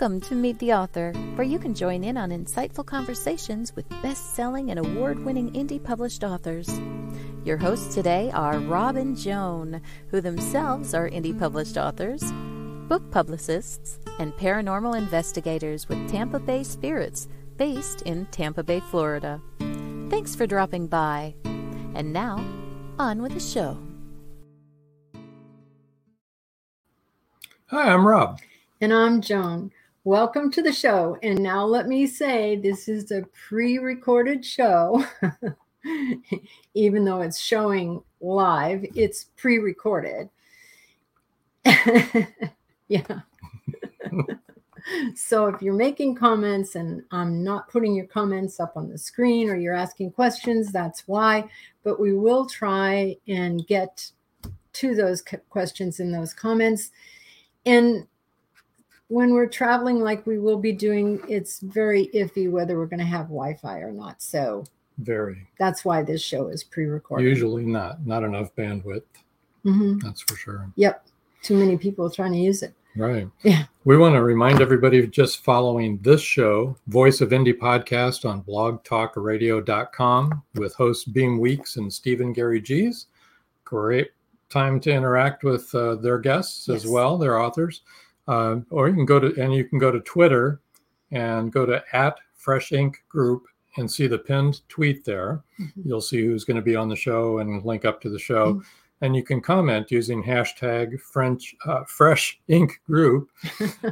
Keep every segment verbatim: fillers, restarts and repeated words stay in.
Welcome to Meet the Author, where you can join in on insightful conversations with best-selling and award-winning indie-published authors. Your hosts today are Rob and Joan, who themselves are indie-published authors, book publicists, and paranormal investigators with Tampa Bay Spirits, based in Tampa Bay, Florida. Thanks for dropping by. And now, on with the show. Hi, I'm Rob. And I'm Joan. Welcome to the show. And now let me say, this is a pre-recorded show. Even though it's showing live, it's pre-recorded. Yeah. So if you're making comments and I'm not putting your comments up on the screen or you're asking questions, that's why. But we will try and get to those questions in those comments. And when we're traveling like we will be doing, it's very iffy whether we're going to have Wi-Fi or not. So very. That's why this show is pre-recorded. Usually not. Not enough bandwidth. Mm-hmm. That's for sure. Yep. Too many people trying to use it. Right. Yeah. We want to remind everybody of just following this show, Voice of Indie Podcast, on blog talk radio dot com with hosts Beam Weeks and Stephen Gary G's. Great time to interact with uh, their guests yes. as well, their authors. Uh, or you can go to and you can go to Twitter and go to at Fresh Ink Group and see the pinned tweet there. Mm-hmm. You'll see who's going to be on the show and link up to the show. Mm-hmm. And you can comment using hashtag French uh, Fresh Ink Group,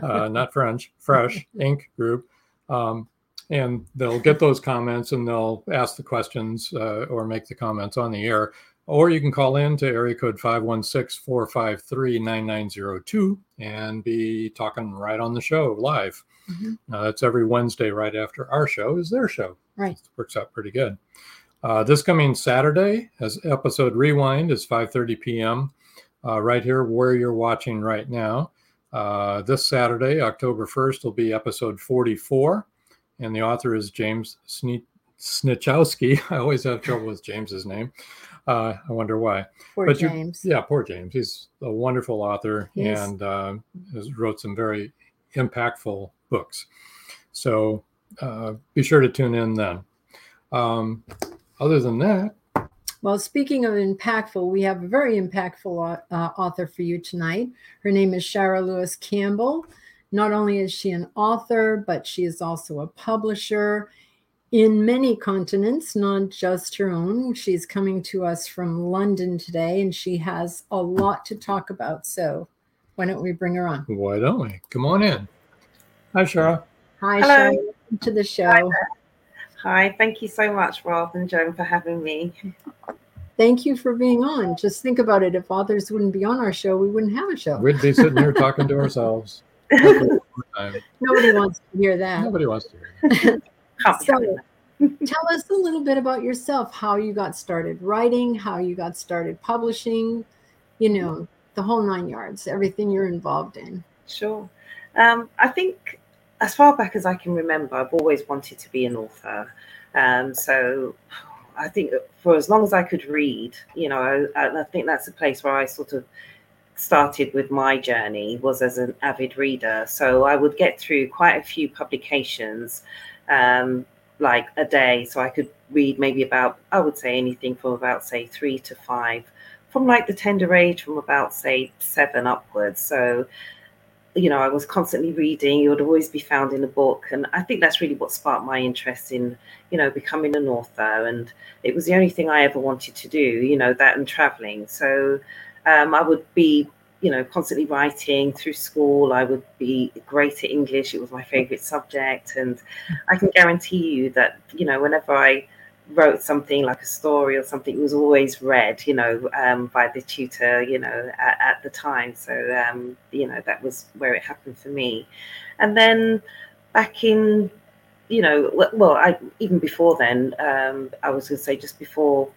uh, not French, Fresh Ink Group. Um, and they'll get those comments and they'll ask the questions uh, or make the comments on the air. Or you can call in to area code five one six, four five three, nine nine zero two and be talking right on the show live. Mm-hmm. Uh, that's every Wednesday right after our show is their show. Right. It works out pretty good. Uh, this coming Saturday, as episode rewind, is five thirty p.m. Uh, right here where you're watching right now. Uh, this Saturday, October first, will be episode forty-four. And the author is James Snitchkowski. I always have trouble with James's name. Uh, I wonder why. Poor but James. You, yeah, poor James. He's a wonderful author yes. and uh, has wrote some very impactful books. So uh, be sure to tune in then. Um, other than that. Well, speaking of impactful, we have a very impactful uh, author for you tonight. Her name is Shara Lewis Campbell. Not only is she an author, but she is also a publisher in many continents, not just her own. She's coming to us from London today, and she has a lot to talk about. So why don't we bring her on? Why don't we? Come on in. Hi, Shara. Hi, Hello. Shara. Welcome to the show. Hi, Hi. Thank you so much, Rob and Joan, for having me. Thank you for being on. Just think about it. If authors wouldn't be on our show, we wouldn't have a show. We'd be sitting here talking to ourselves. Nobody wants to hear that. Nobody wants to hear that. So, tell us a little bit about yourself, how you got started writing, how you got started publishing, you know, the whole nine yards, everything you're involved in. Sure. Um, I think as far back as I can remember, I've always wanted to be an author. Um, so I think for as long as I could read, you know, I, I think that's a place where I sort of started with my journey was as an avid reader. So I would get through quite a few publications um, like a day. So I could read maybe about, I would say anything from about, say, three to five, from like the tender age from about, say, seven upwards. So, you know, I was constantly reading. You would always be found in a book. And I think that's really what sparked my interest in, you know, becoming an author. And it was the only thing I ever wanted to do, you know, that and traveling. So um, I would be, you know, constantly writing through school. I would be great at English. It was my favorite subject. And I can guarantee you that, you know, whenever I wrote something like a story or something, it was always read, you know, um, by the tutor, you know, at, at the time. So, um, you know, that was where it happened for me. And then back in, you know, well, I even before then, um, I was going to say just before,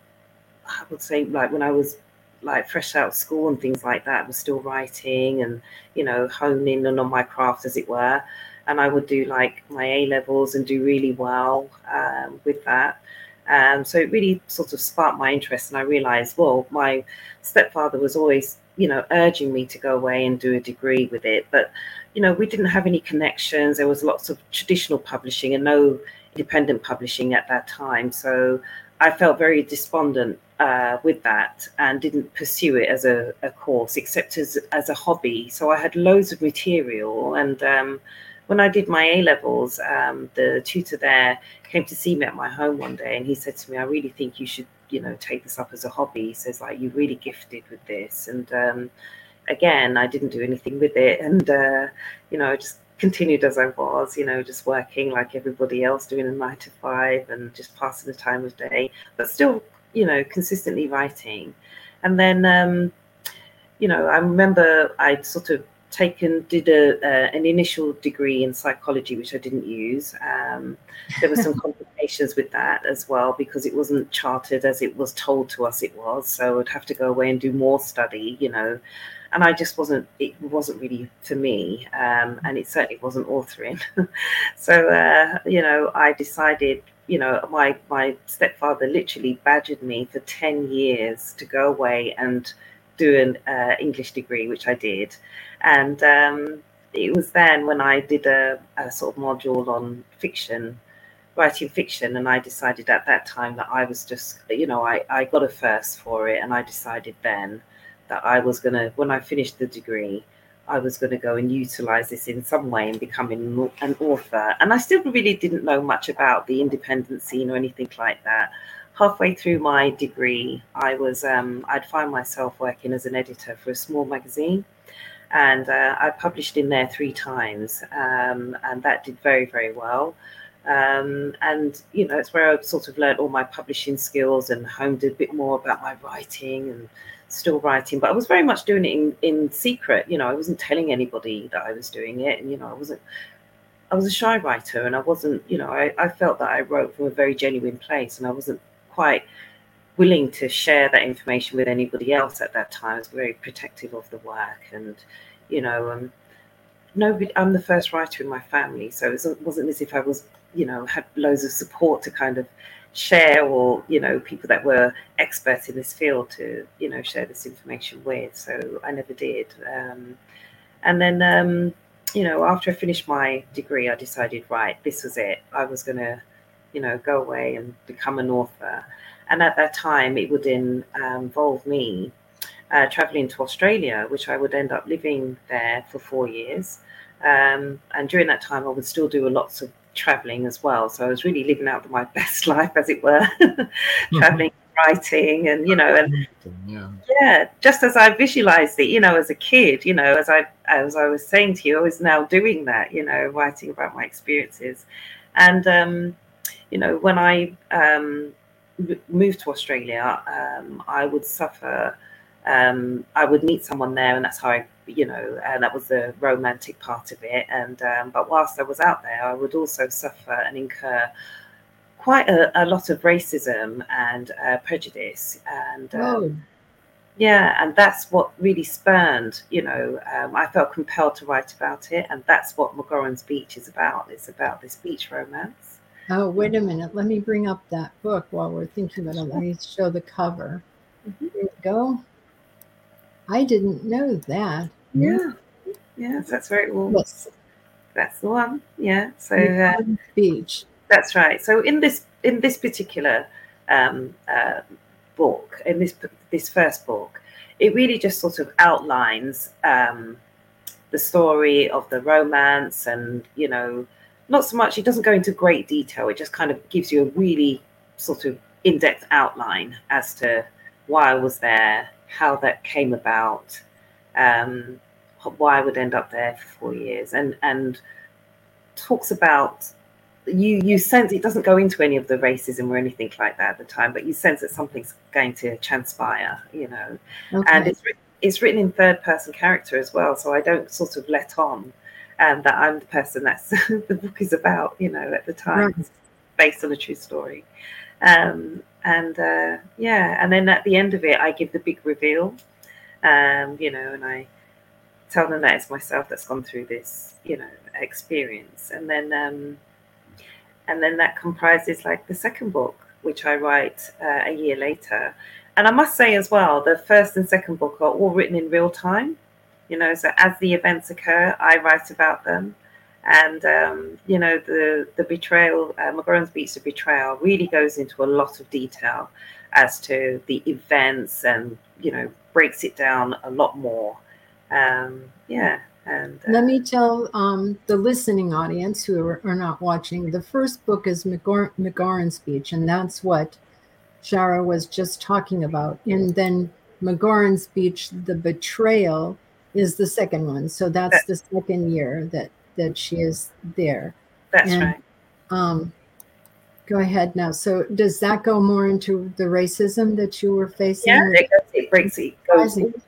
I would say like when I was like fresh out of school and things like that, I was still writing and, you know, honing in on my craft, as it were. And I would do like my A-levels and do really well um, with that. Um, so it really sort of sparked my interest. And I realized, well, my stepfather was always, you know, urging me to go away and do a degree with it. But, you know, we didn't have any connections. There was lots of traditional publishing and no independent publishing at that time. So I felt very despondent uh, with that and didn't pursue it as a, a course, except as, as a hobby. So I had loads of material. And um, when I did my A-levels, um, the tutor there came to see me at my home one day, and he said to me, I really think you should, you know, take this up as a hobby. He says, like, you're really gifted with this. And um, again, I didn't do anything with it. And, uh, you know, I just continued as I was, you know, just working like everybody else, doing a nine to five and just passing the time of day, but still, you know, consistently writing. And then, um, you know, I remember I sort of taken did a uh, an initial degree in psychology, which I didn't use. Um there were some complications with that as well, because it wasn't chartered as it was told to us it was, so I'd have to go away and do more study, you know, and I just wasn't it wasn't really for me, um and it certainly wasn't authoring. so uh you know I decided, you know, my my stepfather literally badgered me for ten years to go away and do an uh, English degree, which I did. And um, it was then when I did a, a sort of module on fiction, writing fiction, and I decided at that time that I was just, you know, I, I got a first for it, and I decided then that I was going to, when I finished the degree, I was going to go and utilize this in some way and become an, an author. And I still really didn't know much about the independent scene or anything like that. Halfway through my degree, I was, um, I'd find myself working as an editor for a small magazine, and uh, I published in there three times, um, and that did very, very well. Um, and, you know, it's where I sort of learned all my publishing skills and honed a bit more about my writing and still writing, but I was very much doing it in, in secret. You know, I wasn't telling anybody that I was doing it, and, you know, I wasn't, I was a shy writer, and I wasn't, you know, I, I felt that I wrote from a very genuine place, and I wasn't quite willing to share that information with anybody else at that time. I was very protective of the work, and you know, um, nobody. I'm the first writer in my family, so it wasn't as if I was, you know, had loads of support to kind of share, or, you know, people that were experts in this field to, you know, share this information with. So I never did. Um, and then, um, you know, after I finished my degree, I decided, right, this was it. I was going to, you know, go away and become an author. And at that time, it would in, um, involve me uh, traveling to Australia, which I would end up living there for four years. Um, and during that time, I would still do lots of traveling as well. So I was really living out my best life, as it were, traveling, writing, and, you know, and yeah. yeah, just as I visualized it, you know, as a kid, you know, as I, as I was saying to you, I was now doing that, you know, writing about my experiences. And, um, you know, when I um, moved to Australia, um, I would suffer, um, I would meet someone there, and that's how I, you know, and that was the romantic part of it. And um, but whilst I was out there, I would also suffer and incur quite a, a lot of racism and uh, prejudice. And um, yeah, and that's what really spurned, you know, um, I felt compelled to write about it. And that's what McGorrin's Beach is about. It's about this beach romance. Oh, wait a minute. Let me bring up that book while we're thinking about it. Let me show the cover. Mm-hmm. Here we go. I didn't know that. Yeah. Yeah, that's very warm. Yes. That's the one. Yeah. So uh, beach. That's right. So in this in this particular um, uh, book, in this this first book, it really just sort of outlines um, the story of the romance, and, you know, not so much, it doesn't go into great detail. It just kind of gives you a really sort of in-depth outline as to why I was there, how that came about, um, why I would end up there for four years, and and talks about, you, you sense, it doesn't go into any of the racism or anything like that at the time, but you sense that something's going to transpire, you know. Okay. And it's, it's written in third-person character as well, so I don't sort of let on. And that I'm the person that's the book is about, you know, at the time, right. Based on a true story. Um, and uh, yeah, and then at the end of it, I give the big reveal, um, you know, and I tell them that it's myself that's gone through this, you know, experience. And then, um, and then that comprises like the second book, which I write uh, a year later. And I must say as well, the first and second book are all written in real time. You know, so as the events occur, I write about them. And, um, you know, the, the betrayal, uh, McGorrin's Beach the Betrayal, really goes into a lot of detail as to the events and, you know, breaks it down a lot more. Um, yeah. And uh, let me tell um, the listening audience who are, are not watching, the first book is McGor- McGorrin's Beach, and that's what Shara was just talking about. And then McGorrin's Beach the Betrayal is the second one. So that's, that's the second year that, that she is there. That's and, right. Um, go ahead now. So does that go more into the racism that you were facing? Yeah, it, goes, it breaks it goes into,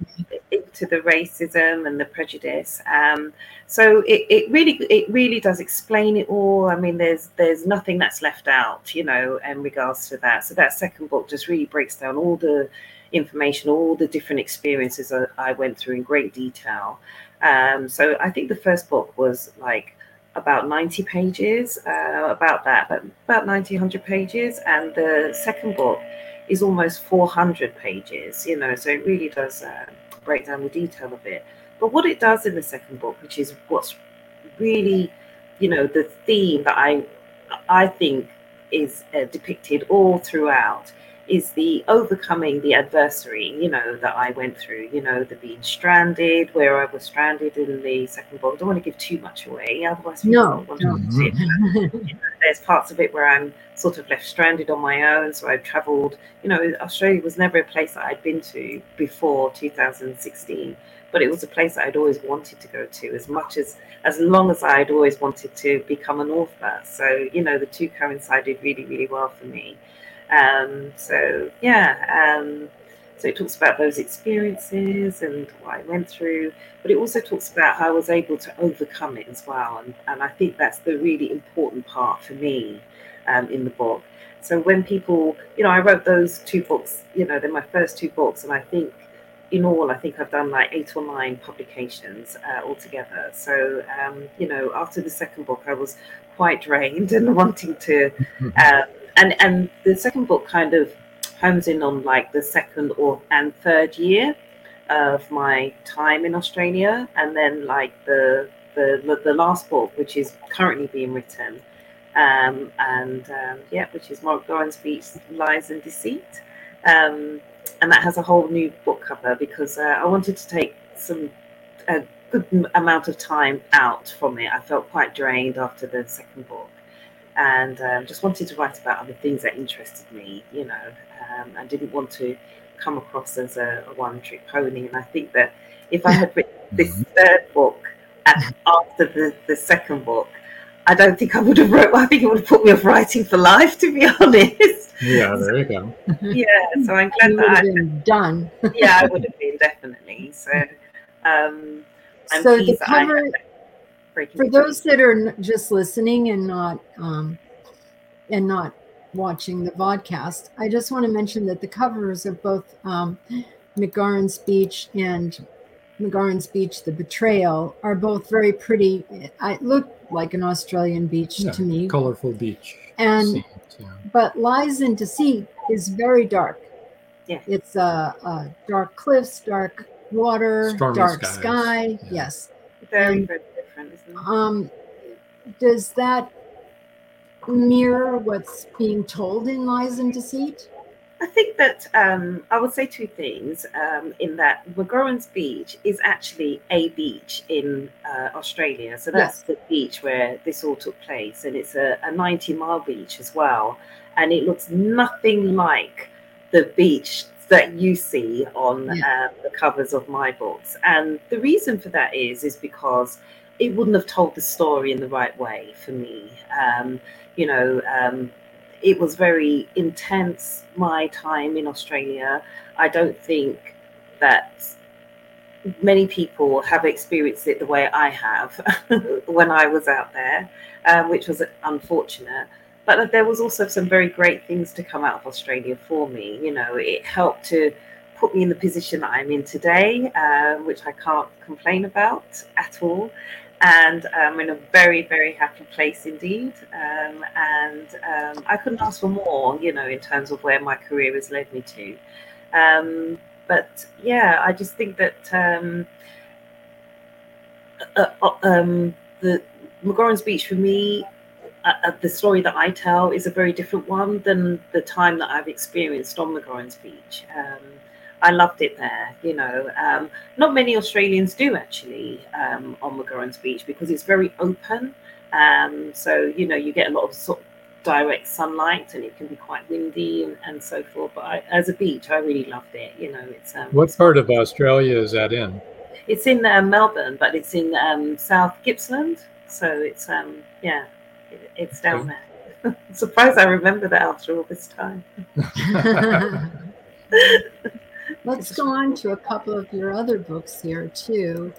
into the racism and the prejudice. Um, so it, it really it really does explain it all. I mean, there's there's nothing that's left out, you know, in regards to that. So that second book just really breaks down all the information, all the different experiences that I went through in great detail. Um, so I think the first book was like about ninety pages, uh, about that, but about ninety, one hundred pages. And the second book is almost four hundred pages, you know, so it really does uh, break down the detail of it. But what it does in the second book, which is what's really, you know, the theme that I, I think is uh, depicted all throughout, is the overcoming the adversary, you know, that I went through, you know, the being stranded, where I was stranded in the second book. I don't want to give too much away, otherwise no, want no. To it. But, you know, there's parts of it where I'm sort of left stranded on my own, so I've travelled, you know, Australia was never a place that I'd been to before two thousand sixteen, but it was a place that I'd always wanted to go to, as much as, as long as I'd always wanted to become an author. So, you know, the two coincided really, really well for me. Um, so, yeah, um, so it talks about those experiences and what I went through, but it also talks about how I was able to overcome it as well. And, and I think that's the really important part for me um, in the book. So when people, you know, I wrote those two books, you know, they're my first two books. And I think in all, I think I've done like eight or nine publications uh, altogether. So, um, you know, after the second book, I was quite drained and wanting to... Um, and and the second book kind of hones in on like the second or and third year of my time in Australia, and then like the the the last book, which is currently being written, um, and um, yeah, which is McGorrin's Beach, Lies and Deceit, um, and that has a whole new book cover because uh, I wanted to take some a good amount of time out from it. I felt quite drained after the second book, and um, just wanted to write about other things that interested me, you know, um, and didn't want to come across as a, a one-trick pony. And I think that if I had written this third book at, after the, the second book, I don't think I would have wrote. I think it would have put me off writing for life, to be honest. Yeah, there you go. Yeah, so I'm glad you that I've been done. Yeah, I would have been definitely. So, um, I'm so the cover. For those that are just listening and not um, and not watching the vodcast, I just want to mention that the covers of both um, McGorrin's Beach and McGorrin's Beach the Betrayal are both very pretty. It looked like an Australian beach yeah, to me. Colorful beach. And scenes, yeah. But Lies and Deceit is very dark. Yeah, it's uh, uh, dark cliffs, dark water, stormy dark skies. Sky. Yeah. Yes, very and, very. Um, does that mirror what's being told in Lies and Deceit? I think that um, I would say two things um, in that McGorrin's Beach is actually a beach in uh, Australia. So that's yes. the beach where this all took place. And it's a, a ninety mile beach as well. And it looks nothing like the beach that you see on yeah. uh, the covers of my books. And the reason for that is, is because it wouldn't have told the story in the right way for me. Um, you know, um, it was very intense, my time in Australia. I don't think that many people have experienced it the way I have when I was out there, um, which was unfortunate. But there was also some very great things to come out of Australia for me. You know, it helped to put me in the position that I'm in today, uh, which I can't complain about at all. And I'm um, in a very, very happy place indeed. Um, and um, I couldn't ask for more, you know, in terms of where my career has led me to. Um, but yeah, I just think that um, uh, uh, um, the McGorrin's Beach for me, uh, uh, the story that I tell is a very different one than the time that I've experienced on McGorrin's Beach. Um, I loved it there, you know. Um, not many Australians do actually um, on McGorrin's Beach because it's very open. Um, so, you know, you get a lot of sort of direct sunlight and it can be quite windy and, and so forth. But I, as a beach, I really loved it, you know. It's um, what part of Australia is that in? It's in uh, Melbourne, but it's in um, South Gippsland. So it's, um, yeah, it, it's down okay. there. I'm surprised I remember that after all this time. Let's go on to a couple of your other books here, too.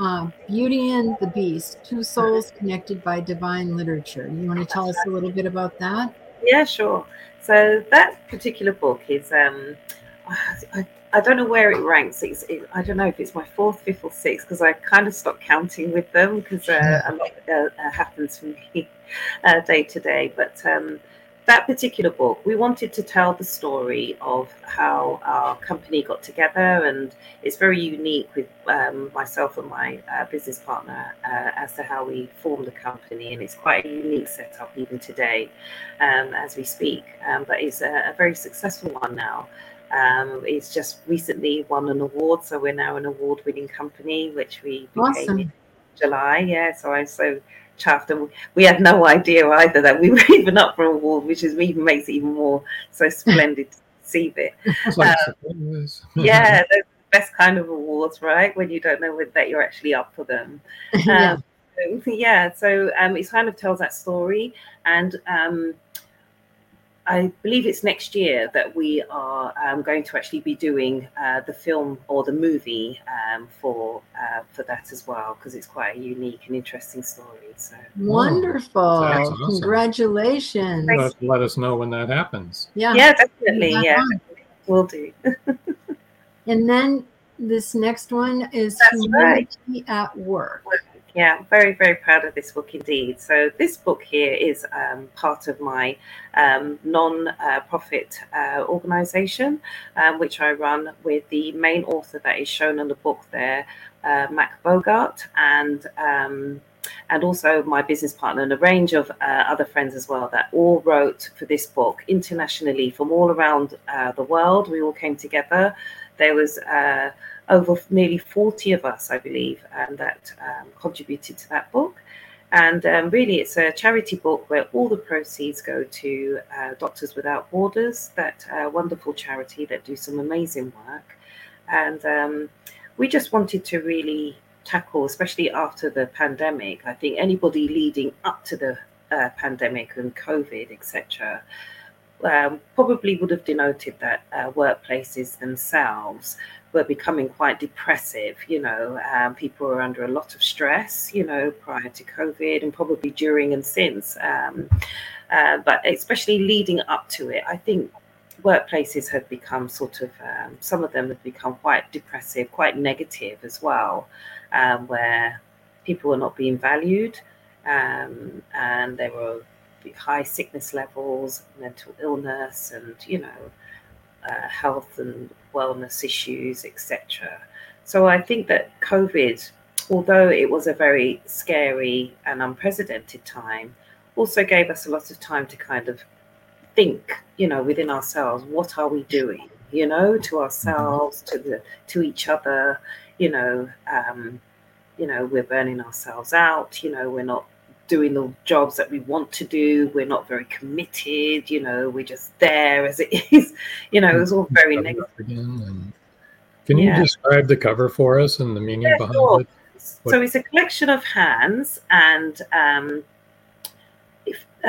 Uh, Beauty and the Beast, Two Souls Connected by Divine Literature. You want to tell us a little bit about that? Yeah, sure. So that particular book is, um, I, I don't know where it ranks. It's, it, I don't know if it's my fourth, fifth, or sixth, because I kind of stopped counting with them because uh, a lot uh, happens for me uh, day to day. But um that particular book, we wanted to tell the story of how our company got together, and it's very unique with um, myself and my uh, business partner uh, as to how we formed the company, and it's quite a unique setup even today um, as we speak, um, but it's a, a very successful one now. Um, it's just recently won an award, so we're now an award-winning company, which we became awesome. In July, yeah, so I'm so... chuffed, and we had no idea either that we were even up for an award, which is even makes it even more so splendid to receive it. Like um, yeah, those are the best kind of awards, right? When you don't know whether that you're actually up for them. Um, yeah. So, yeah, so um, it kind of tells that story, and um, I believe it's next year that we are um, going to actually be doing uh, the film or the movie um, for uh, for that as well, because it's quite a unique and interesting story. So wonderful! That's awesome. Congratulations! You'll have to let us know when that happens. Yeah, yeah, definitely. Yeah, we'll do. And then this next one is That's Humanity right. at Work. Yeah, I'm very, very proud of this book indeed. So this book here is um, part of my um, non-profit uh, organisation, um, which I run with the main author that is shown on the book there, uh, Mac Bogart, and um, and also my business partner and a range of uh, other friends as well that all wrote for this book internationally from all around uh, the world. We all came together. There was uh, over nearly forty of us, I believe, um, that um, contributed to that book. And um, really, it's a charity book where all the proceeds go to uh, Doctors Without Borders, that uh, wonderful charity that do some amazing work. And um, we just wanted to really tackle, especially after the pandemic, I think anybody leading up to the uh, pandemic and COVID, et cetera, um, probably would have denoted that uh, workplaces themselves were becoming quite depressive. You know, um, people were under a lot of stress, you know, prior to COVID and probably during and since, um, uh, but especially leading up to it, I think workplaces have become sort of, um, some of them have become quite depressive, quite negative as well, um, where people were not being valued, um, and there were high sickness levels, mental illness, and, you know, uh, health and wellness issues, et cetera. So I think that COVID, although it was a very scary and unprecedented time, also gave us a lot of time to kind of think, you know, within ourselves, what are we doing, you know, to ourselves, to the, to each other, you know, um, you know, we're burning ourselves out, you know, we're not doing the jobs that we want to do, we're not very committed, you know, we're just there as it is, you know, it was all very negative. Can you yeah. describe the cover for us and the meaning yeah, behind sure. it? What? So it's a collection of hands and, um,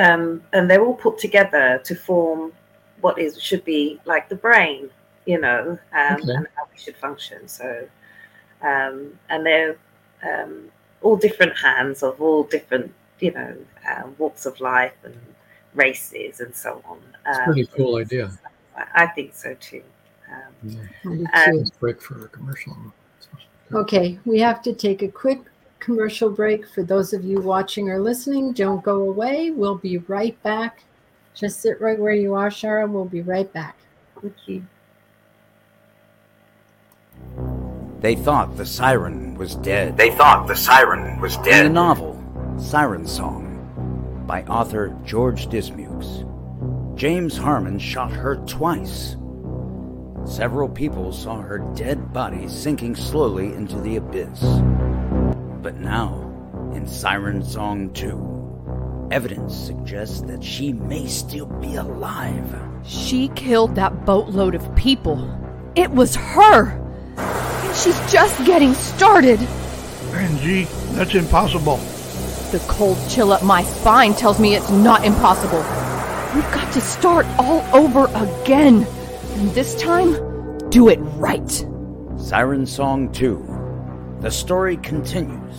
Um, and they're all put together to form what is should be like the brain, you know, um, okay. and how we should function. So, um, and they're um, all different hands of all different, you know, uh, walks of life and races and so on. It's um, a pretty cool idea. I think so too. Um, yeah. Well, let's break for a commercial. Okay, we have to take a quick commercial break. For those of you watching or listening, don't go away. We'll be right back. Just sit right where you are, Shara. We'll be right back. Thank you. They thought the siren was dead. They thought the siren was dead. In the novel, Siren Song, by author George Dismukes, James Harmon shot her twice. Several people saw her dead body sinking slowly into the abyss. But now, in Siren Song two, evidence suggests that she may still be alive. She killed that boatload of people. It was her! And she's just getting started! Angie, that's impossible. The cold chill up my spine tells me it's not impossible. We've got to start all over again. And this time, do it right. Siren Song two. The story continues.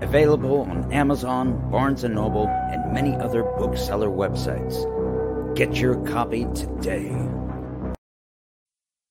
Available on Amazon, Barnes and Noble, and many other bookseller websites. Get your copy today.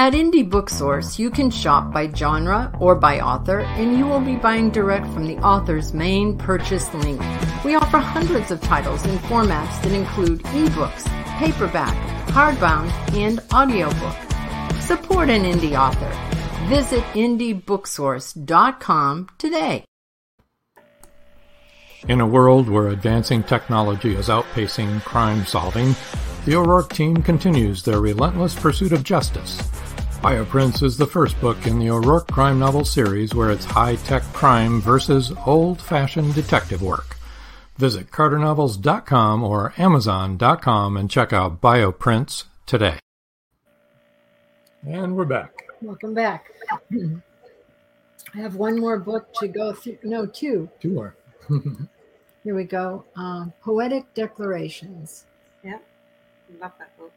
At Indie Booksource, you can shop by genre or by author, and you will be buying direct from the author's main purchase link. We offer hundreds of titles in formats that include ebooks, paperback, hardbound, and audiobook. Support an indie author. Visit indie booksource dot com today. In a world where advancing technology is outpacing crime solving, the O'Rourke team continues their relentless pursuit of justice. Bioprints is the first book in the O'Rourke crime novel series where it's high-tech crime versus old-fashioned detective work. Visit Carter Novels dot com or Amazon dot com and check out Bioprints today. And we're back. Welcome back. I have one more book to go through. No, two. Two more. Here we go. Um, Poetic Declarations. Yeah. Love that book.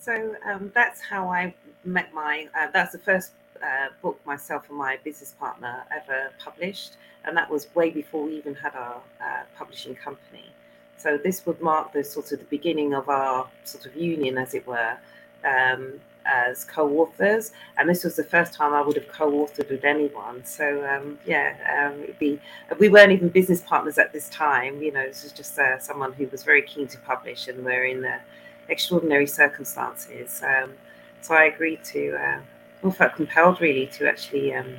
So um, that's how I met my, uh, that's the first uh, book myself and my business partner ever published. And that was way before we even had our uh, publishing company. So this would mark the sort of the beginning of our sort of union, as it were, um, as co-authors. And this was the first time I would have co-authored with anyone. So um, yeah, um, it'd be, we weren't even business partners at this time. You know, this was just uh, someone who was very keen to publish, and we're in the extraordinary circumstances. Um, so I agreed to, uh, well, felt compelled really to actually, um,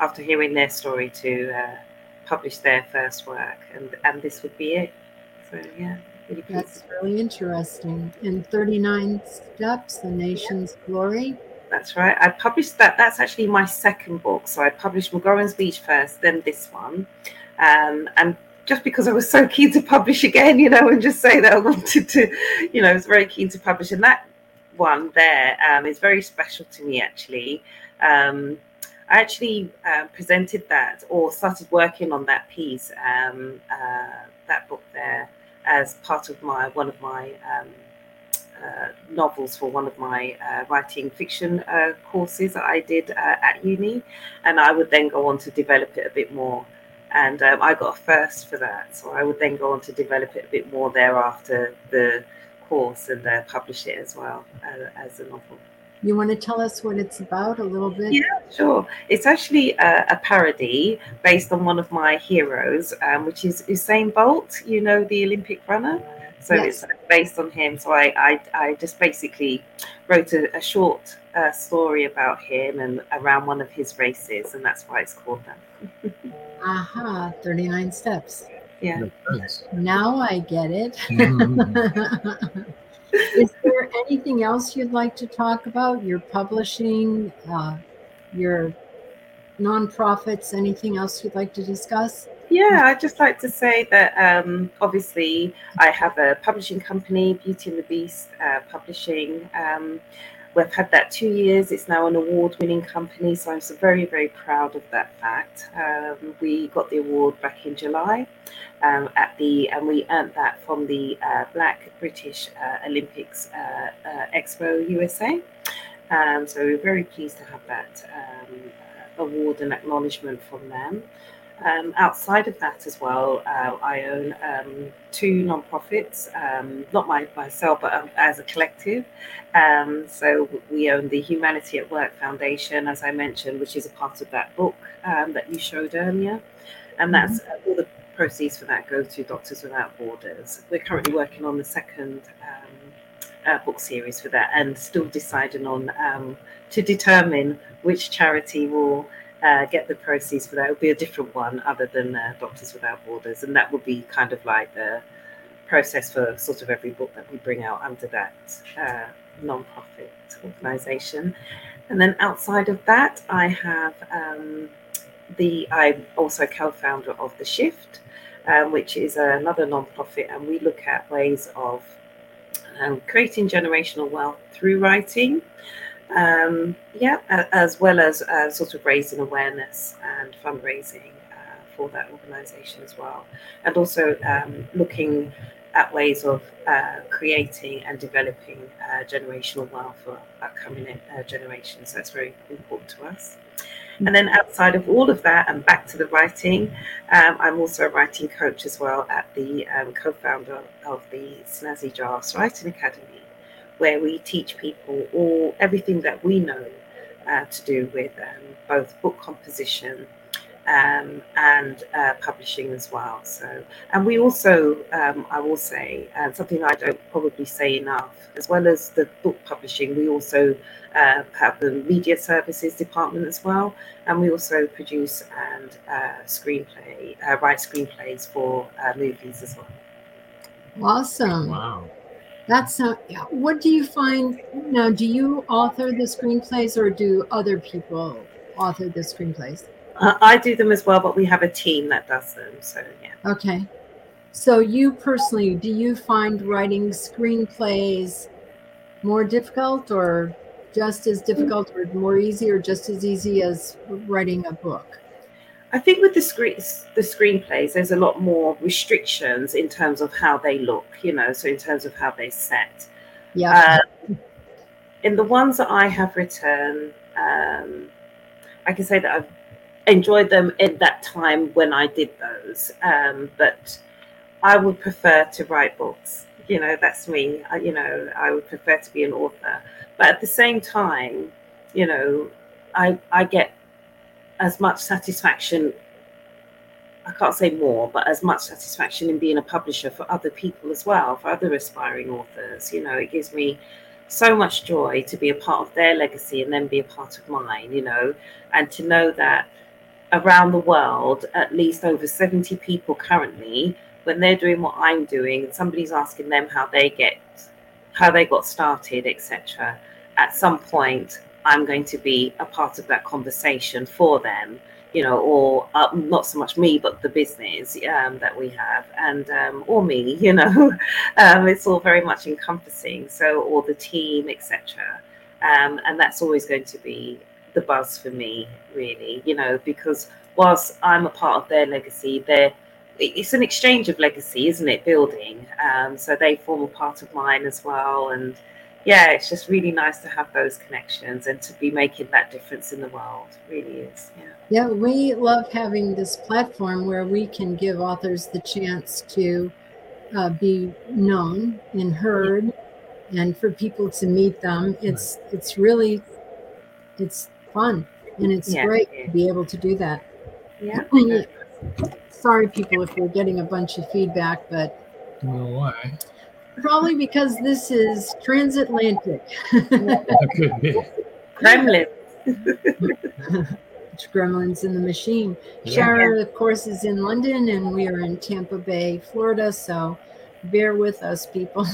after hearing their story, to uh, publish their first work, and, and this would be it. So yeah, really that's really interesting. In thirty-nine Steps, The Nation's yeah. Glory. That's right. I published that. That's actually my second book. So I published McGorrin's Beach first, then this one, um, and. Just because I was so keen to publish again, you know, and just say that I wanted to, you know, I was very keen to publish. And that one there um, is very special to me, actually. Um, I actually uh, presented that, or started working on that piece, um, uh, that book there, as part of my one of my um, uh, novels for one of my uh, writing fiction uh, courses that I did uh, at uni. And I would then go on to develop it a bit more. And um, I got a first for that. So I would then go on to develop it a bit more thereafter the course, and uh, publish it as well uh, as a novel. You want to tell us what it's about a little bit? Yeah, sure. It's actually a, a parody based on one of my heroes, um, which is Usain Bolt, you know, the Olympic runner. So yes. It's based on him. So I, I, I just basically wrote a, a short uh, story about him and around one of his races. And that's why it's called that. Aha, uh-huh, thirty-nine steps. Yeah. Now I get it. Mm-hmm. Is there anything else you'd like to talk about? Your publishing, uh, your nonprofits, anything else you'd like to discuss? Yeah, I'd just like to say that um, obviously I have a publishing company, Beauty and the Beast uh, Publishing. Um, We've had that two years. It's now an award-winning company, so I'm so very, very proud of that fact. Um, we got the award back in July, um, at the, and we earned that from the uh, Black British uh, Olympics uh, uh, Expo U S A. Um, so we're very pleased to have that um, award and acknowledgement from them. Um, outside of that as well, uh, I own um, two non-profits, um, not my, myself, but um, as a collective. Um, so we own the Humanity at Work Foundation, as I mentioned, which is a part of that book um, that you showed earlier. And that's uh, all the proceeds for that go to Doctors Without Borders. We're currently working on the second um, uh, book series for that, and still deciding on um, to determine which charity will Uh, get the proceeds for that. It would be a different one other than uh, Doctors Without Borders, and that would be kind of like the process for sort of every book that we bring out under that uh, non-profit organisation. And then outside of that, I have um, the I'm also co-founder of The Shift, um, which is another non-profit, and we look at ways of um, creating generational wealth through writing. Um, yeah, as well as uh, sort of raising awareness and fundraising uh, for that organisation as well. And also um, looking at ways of uh, creating and developing uh, generational wealth for upcoming uh, generations. That's very important to us. And then outside of all of that and back to the writing, um, I'm also a writing coach as well at the um, co-founder of the Snazzy Jars Writing Academy, where we teach people all everything that we know uh, to do with um, both book composition um, and uh, publishing as well. So, and we also, um, I will say, uh, something I don't probably say enough, as well as the book publishing, we also uh, have the media services department as well. And we also produce and uh, screenplay, uh, write screenplays for uh, movies as well. Awesome. Wow. That's uh, what do you find now? Do you author the screenplays or do other people author the screenplays? Uh, I do them as well, but we have a team that does them. So, yeah. Okay. So you personally, do you find writing screenplays more difficult or just as difficult or more easy or just as easy as writing a book? I think with the screen, the screenplays, there's a lot more restrictions in terms of how they look, you know, so in terms of how they're set. Yeah. Um, in the ones that I have written, um, I can say that I've enjoyed them in that time when I did those, um, but I would prefer to write books. You know, that's me. I, you know, I would prefer to be an author. But at the same time, you know, I I get as much satisfaction, I can't say more, but as much satisfaction in being a publisher for other people as well, for other aspiring authors. You know, it gives me so much joy to be a part of their legacy and then be a part of mine, you know, and to know that around the world, at least over seventy people currently, when they're doing what I'm doing, somebody's asking them how they get, how they got started, et cetera. At some point, I'm going to be a part of that conversation for them, you know, or uh, not so much me, but the business um, that we have, and um, or me, you know, um, it's all very much encompassing. So, or the team, et cetera. Um, and that's always going to be the buzz for me, really, you know, because whilst I'm a part of their legacy, they're it's an exchange of legacy, isn't it? Building, um, so they form a part of mine as well, and. Yeah, it's just really nice to have those connections and to be making that difference in the world. It really is. Yeah. Yeah, we love having this platform where we can give authors the chance to uh, be known and heard, and for people to meet them. It's it's really it's fun and it's yeah, great yeah. to be able to do that. Yeah. Sorry, people, if we're getting a bunch of feedback, but no way. Probably because this is transatlantic. Gremlin. Gremlins in the machine. Yeah. Shara, of course, is in London, and we are in Tampa Bay, Florida, so bear with us, people.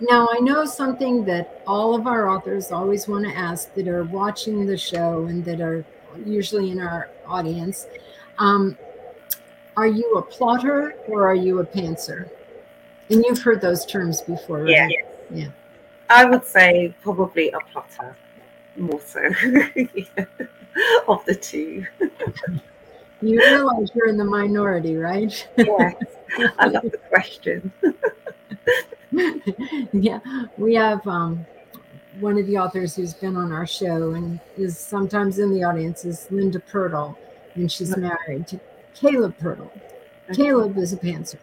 Now, I know something that all of our authors always want to ask that are watching the show and that are usually in our audience. Um, are you a plotter or are you a pantser? And you've heard those terms before, right? Yeah. Yeah. I would say probably a plotter, more so, yeah. Of the two. You realize you're in the minority, right? Yes. I love the question. Yeah. We have um, one of the authors who's been on our show and is sometimes in the audience is Linda Pirtle, and she's married to Caleb Pirtle. Okay. Caleb is a pantser.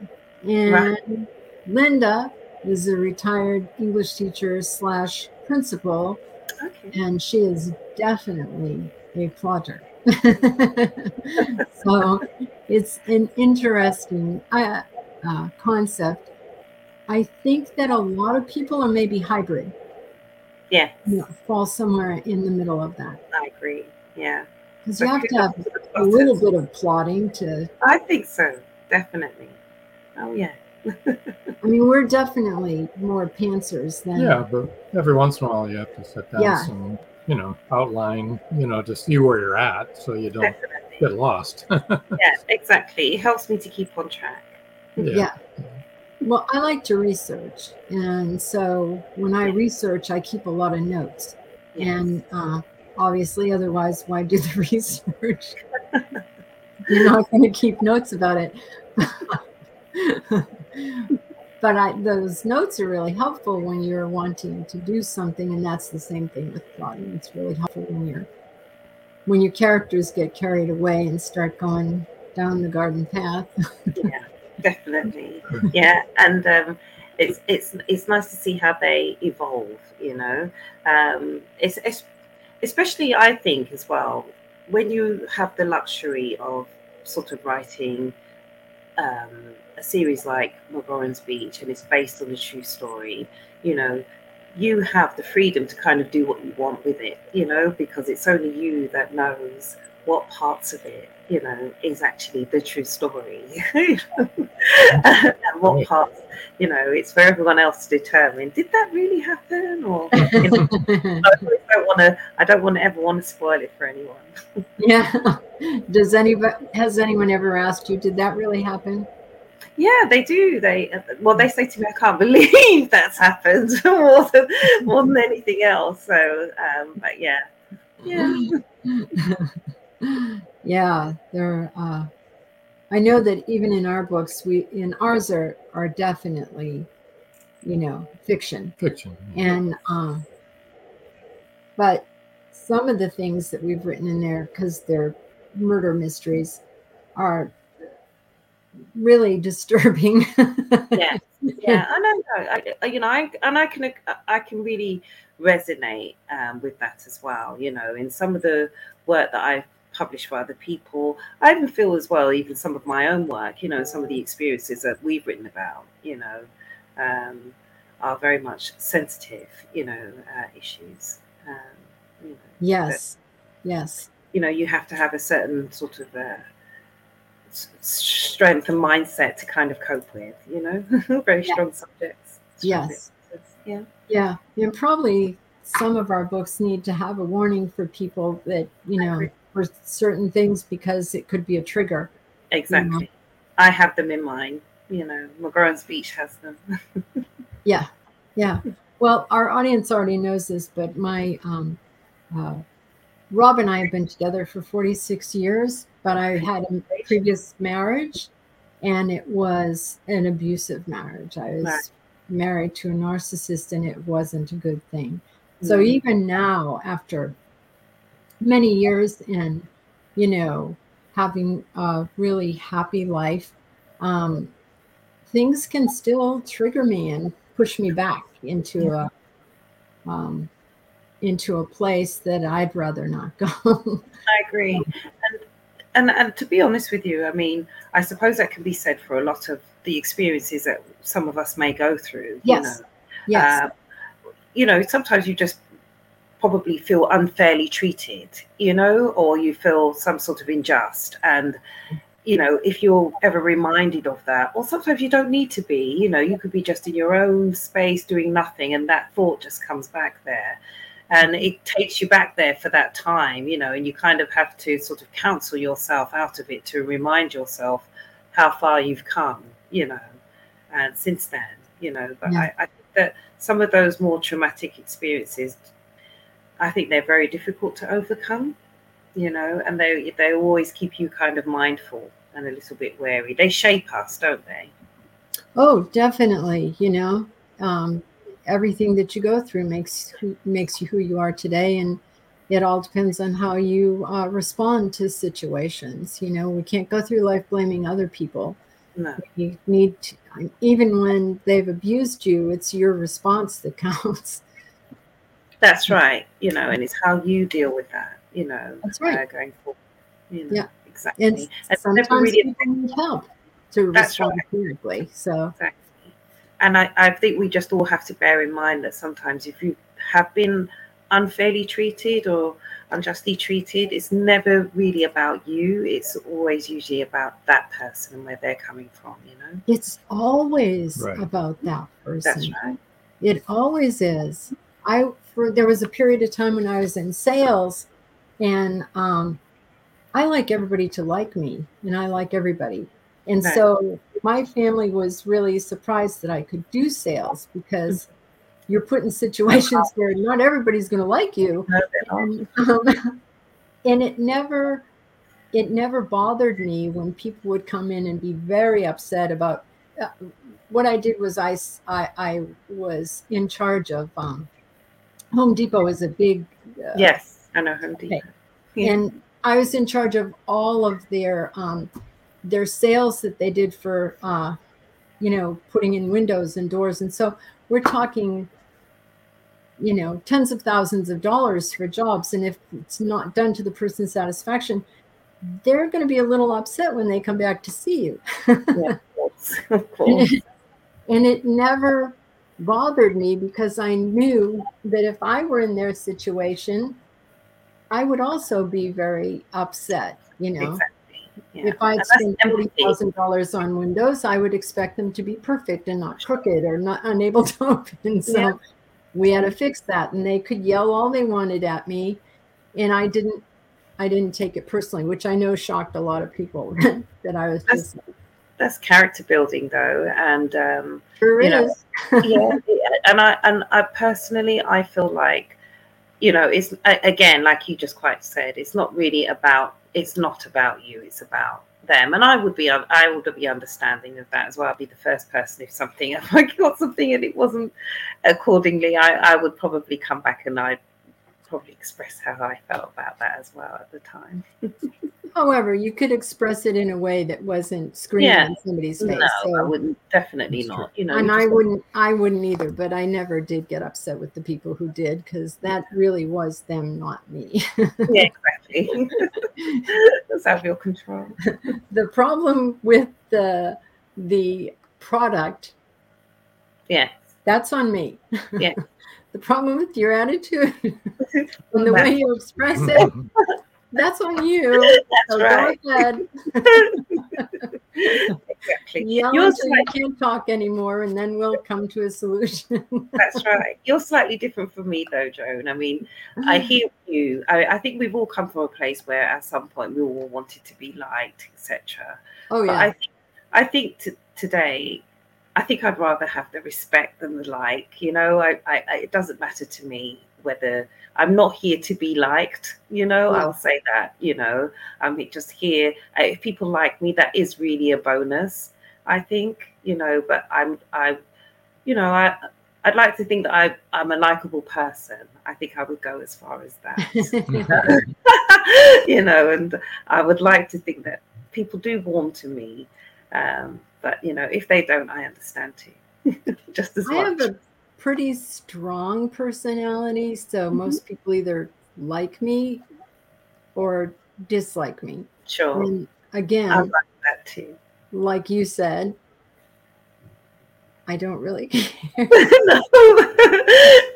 And... Right. Linda is a retired English teacher slash principal, okay. And she is definitely a plotter. So it's an interesting uh, uh, concept. I think that a lot of people are maybe hybrid. Yeah. You know, fall somewhere in the middle of that. I agree. Yeah. Because you have to have a little bit of plotting to. I think so. Definitely. Oh, yeah. I mean, we're definitely more pantsers than... Yeah, but every once in a while you have to sit down yeah. some, you know, outline, you know, to see where you're at so you don't definitely. Get lost. Yeah, exactly. It helps me to keep on track. Yeah. yeah. Well, I like to research. And so when I research, I keep a lot of notes. Yes. And uh, obviously, otherwise, why do the research? You're not going to keep notes about it. But I, those notes are really helpful when you're wanting to do something, and that's the same thing with plotting. It's really helpful when you're when your characters get carried away and start going down the garden path. Yeah, definitely. Yeah, and um, it's it's it's nice to see how they evolve. You know, um, it's, it's especially I think as well when you have the luxury of sort of writing. Um, a series like McGorrin's Beach, and it's based on a true story, you know, you have the freedom to kind of do what you want with it, you know, because it's only you that knows what parts of it, you know, is actually the true story. And what parts, you know, it's for everyone else to determine, did that really happen? Or you know, I don't want to, I don't want to ever want to spoil it for anyone. Yeah. Does anybody, has anyone ever asked you, did that really happen? Yeah, they do. They well, they say to me, I can't believe that's happened more than more than anything else. So, um, but yeah, yeah, yeah. There, uh, I know that even in our books, we in ours are are definitely, you know, fiction, fiction, and uh, but some of the things that we've written in there, because they're murder mysteries, are really disturbing. yeah yeah I know I, you know I and I can I can really resonate um with that as well, you know, in some of the work that I've published for other people. I even feel as well, even some of my own work, you know, some of the experiences that we've written about, you know, um are very much sensitive, you know, uh, issues, um you know, yes but, yes you know, you have to have a certain sort of uh strength and mindset to kind of cope with, you know. Very yeah. strong subjects. Strong yes. Subjects. Yeah. Yeah. And probably some of our books need to have a warning for people that, you know, for certain things, because it could be a trigger. Exactly. You know? I have them in mind. You know, McGorrin's Beach has them. Yeah. Yeah. Well, our audience already knows this, but my um, uh, Rob and I have been together for forty-six years. But I had a previous marriage, and it was an abusive marriage. I was right. married to a narcissist, and it wasn't a good thing. Mm-hmm. So even now, after many years and, you know, having a really happy life, um, things can still trigger me and push me back into yeah. a... Um, into a place that I'd rather not go. I agree. And, and and to be honest with you, I mean, I suppose that can be said for a lot of the experiences that some of us may go through. Yes. You know? Yes. Uh, you know, sometimes you just probably feel unfairly treated, you know, or you feel some sort of unjust. And, you know, if you're ever reminded of that, or sometimes you don't need to be, you know, you could be just in your own space doing nothing, and that thought just comes back there. And it takes you back there for that time, you know, and you kind of have to sort of counsel yourself out of it to remind yourself how far you've come, you know, and since then, you know. But yeah. I, I think that some of those more traumatic experiences, I think they're very difficult to overcome, you know, and they they always keep you kind of mindful and a little bit wary. They shape us, don't they? Oh, definitely, you know. Um everything that you go through makes makes you who you are today, and it all depends on how you uh, respond to situations. You know, we can't go through life blaming other people. No. You need to, even when they've abused you, it's your response that counts. That's right. You know, and it's how you deal with that, you know. That's right. Uh, going forward. You know, yeah. Exactly. And, and sometimes really people need help to respond correctly. Right. So. Exactly. And I, I think we just all have to bear in mind that sometimes if you have been unfairly treated or unjustly treated, it's never really about you. It's always usually about that person and where they're coming from, you know? It's always right. about that person. That's right. It always is. I for, There was a period of time when I was in sales, and um, I like everybody to like me, and I like everybody. And right. so... my family was really surprised that I could do sales, because you're put in situations where not everybody's going to like you. And, um, and it never, it never bothered me when people would come in and be very upset about uh, what I did was I, I, I was in charge of um, Home Depot is a big. Uh, yes, I know Home Depot. Okay. Yeah. And I was in charge of all of their um, their sales that they did for, uh, you know, putting in windows and doors. And so we're talking, you know, tens of thousands of dollars for jobs. And if it's not done to the person's satisfaction, they're going to be a little upset when they come back to see you. Yeah, of course. And, and it never bothered me because I knew that if I were in their situation, I would also be very upset. You know, exactly. Yeah. If I spent forty thousand dollars on windows, I would expect them to be perfect and not crooked or not unable to open. So yeah. We had to fix that, and they could yell all they wanted at me, and I didn't. I didn't take it personally, which I know shocked a lot of people that I was that's, just. That's character building, though, and um, sure you is. Know, yeah, and I and I personally, I feel like, you know, it's again, like you just quite said, it's not really about. It's not about you. It's about them, and I would be. I would be understanding of that as well. I'd be the first person if something, if I got something and it wasn't accordingly, I I would probably come back and I'd probably express how I felt about that as well at the time. However, you could express it in a way that wasn't screaming yeah. in somebody's face. No, so I wouldn't. Definitely not. You know, and I wouldn't. I wouldn't either. But I never did get upset with the people who did, because that really was them, not me. Yeah, exactly. That's out of your control. The problem with the the product. Yeah. That's on me. Yeah. The problem with your attitude and the wow. way you express it, that's on you. That's so right. Go ahead. Exactly. Yell until slightly... you can't talk anymore, and then we'll come to a solution. That's right. You're slightly different from me, though, Joan. I mean, I hear you. I, I think we've all come from a place where at some point we all wanted to be liked, et cetera. Oh, yeah. But I, th- I think t- today... I think I'd rather have the respect than the like, you know, I, I, I, it doesn't matter to me whether I'm not here to be liked, you know, yeah. I'll say that, you know, I'm just here. I, if people like me, that is really a bonus, I think, you know, but I'm, I, you know, I, I'd like to think that I, I'm a likable person. I think I would go as far as that, you know, and I would like to think that people do warm to me. Um, But, you know, if they don't, I understand too. Just as much. I have a pretty strong personality, so mm-hmm. most people either like me or dislike me. Sure. And again, I like that too. Like you said, I don't really care. No,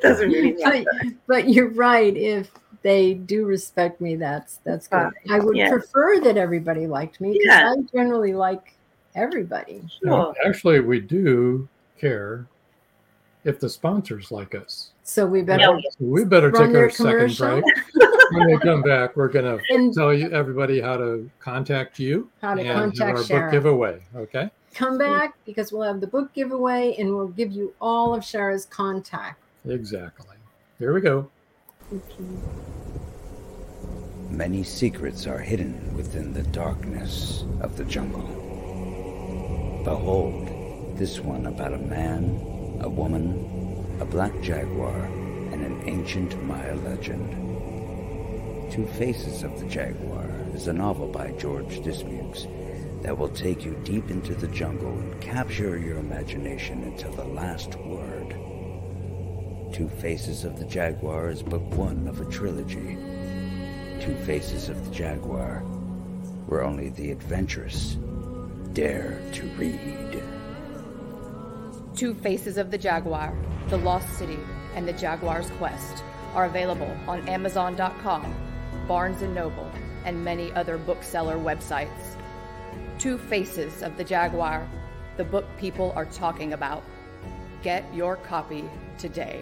doesn't really matter. But, but you're right. If they do respect me, that's that's good. Uh, I would yeah. prefer that everybody liked me, because yeah. I generally like everybody. Sure. No, actually, we do care if the sponsors like us. So we better yeah. we better take our commercial. second break. When we come back, we're gonna and tell you everybody how to contact you how to and contact our Shara. book giveaway. Okay. Come back, because we'll have the book giveaway and we'll give you all of Shara's contact. Exactly. Here we go. Thank you. Many secrets are hidden within the darkness of the jungle. Behold, this one about a man, a woman, a black jaguar, and an ancient Maya legend. Two Faces of the Jaguar is a novel by George Dismukes that will take you deep into the jungle and capture your imagination until the last word. Two Faces of the Jaguar is book one of a trilogy. Two Faces of the Jaguar, where only the adventurous dare to read. Two Faces of the Jaguar, The Lost City, and The Jaguar's Quest are available on Amazon dot com, Barnes and Noble, and many other bookseller websites. Two Faces of the Jaguar, the book people are talking about. Get your copy today.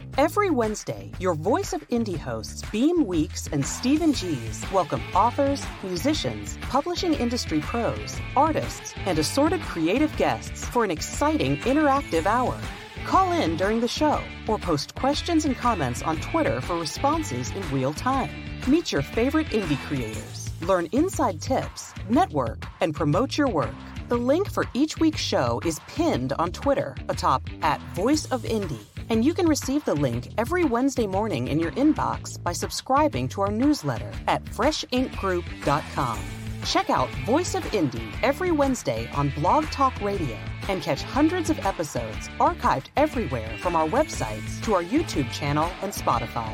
every Wednesday, your Voice of Indie hosts Beam Weeks and Stephen G's welcome authors, musicians, publishing industry pros, artists, and assorted creative guests for an exciting interactive hour. Call in during the show or post questions and comments on Twitter for responses in real time. Meet your favorite indie creators, learn inside tips, network, and promote your work. The link for each week's show is pinned on Twitter atop at Voice of Indie. And you can receive the link every Wednesday morning in your inbox by subscribing to our newsletter at fresh ink group dot com. Check out Voice of Indie every Wednesday on BlogTalkRadio and catch hundreds of episodes archived everywhere from our websites to our YouTube channel and Spotify.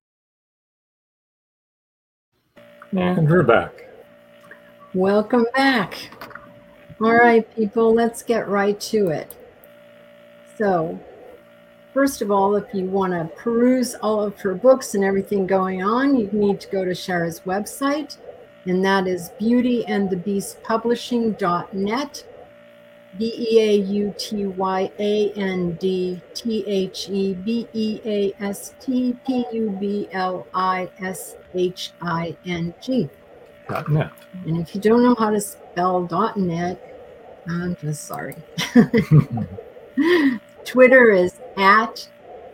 Yeah. And we're back. Welcome back. All right, people, let's get right to it. So, first of all, if you want to peruse all of her books and everything going on, you need to go to Shara's website, and that is beauty and the beast publishing dot net, B E A U T Y A N D T H E B E A S T P U B L I S H I N G. .net. And if you don't know how to spell .net, I'm just sorry. Twitter is at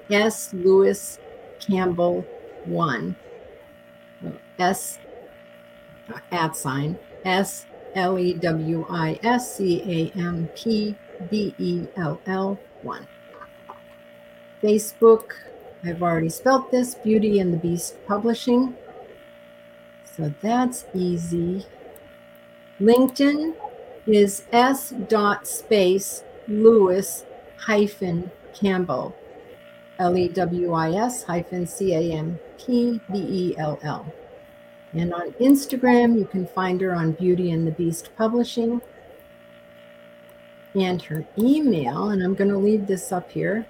S. Lewis Campbell one. S at sign. S L E W I S C A M P B E L L one. Facebook, I've already spelt this, Beauty and the Beast Publishing. So that's easy. LinkedIn is S dot space Lewis hyphen Campbell. L E W I S hyphen C A M P B E L L. And on Instagram, you can find her on Beauty and the Beast Publishing. And her email, and I'm going to leave this up here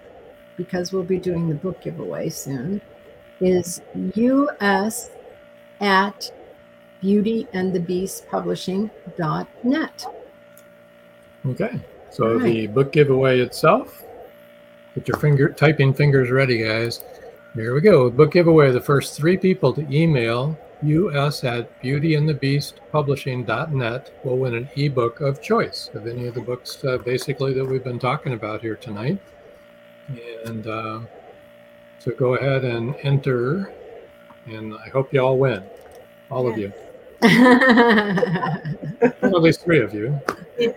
because we'll be doing the book giveaway soon, is us at beauty and the beast publishing dot net. Okay, so right. The book giveaway itself, get your finger typing fingers ready, guys. Here we go. Book giveaway, the first three people to email us at beauty and the beast publishing dot net will win an ebook of choice of any of the books uh, basically that we've been talking about here tonight. And uh, so go ahead and enter, and I hope you all win, all of you. Well, at least three of you. Yeah.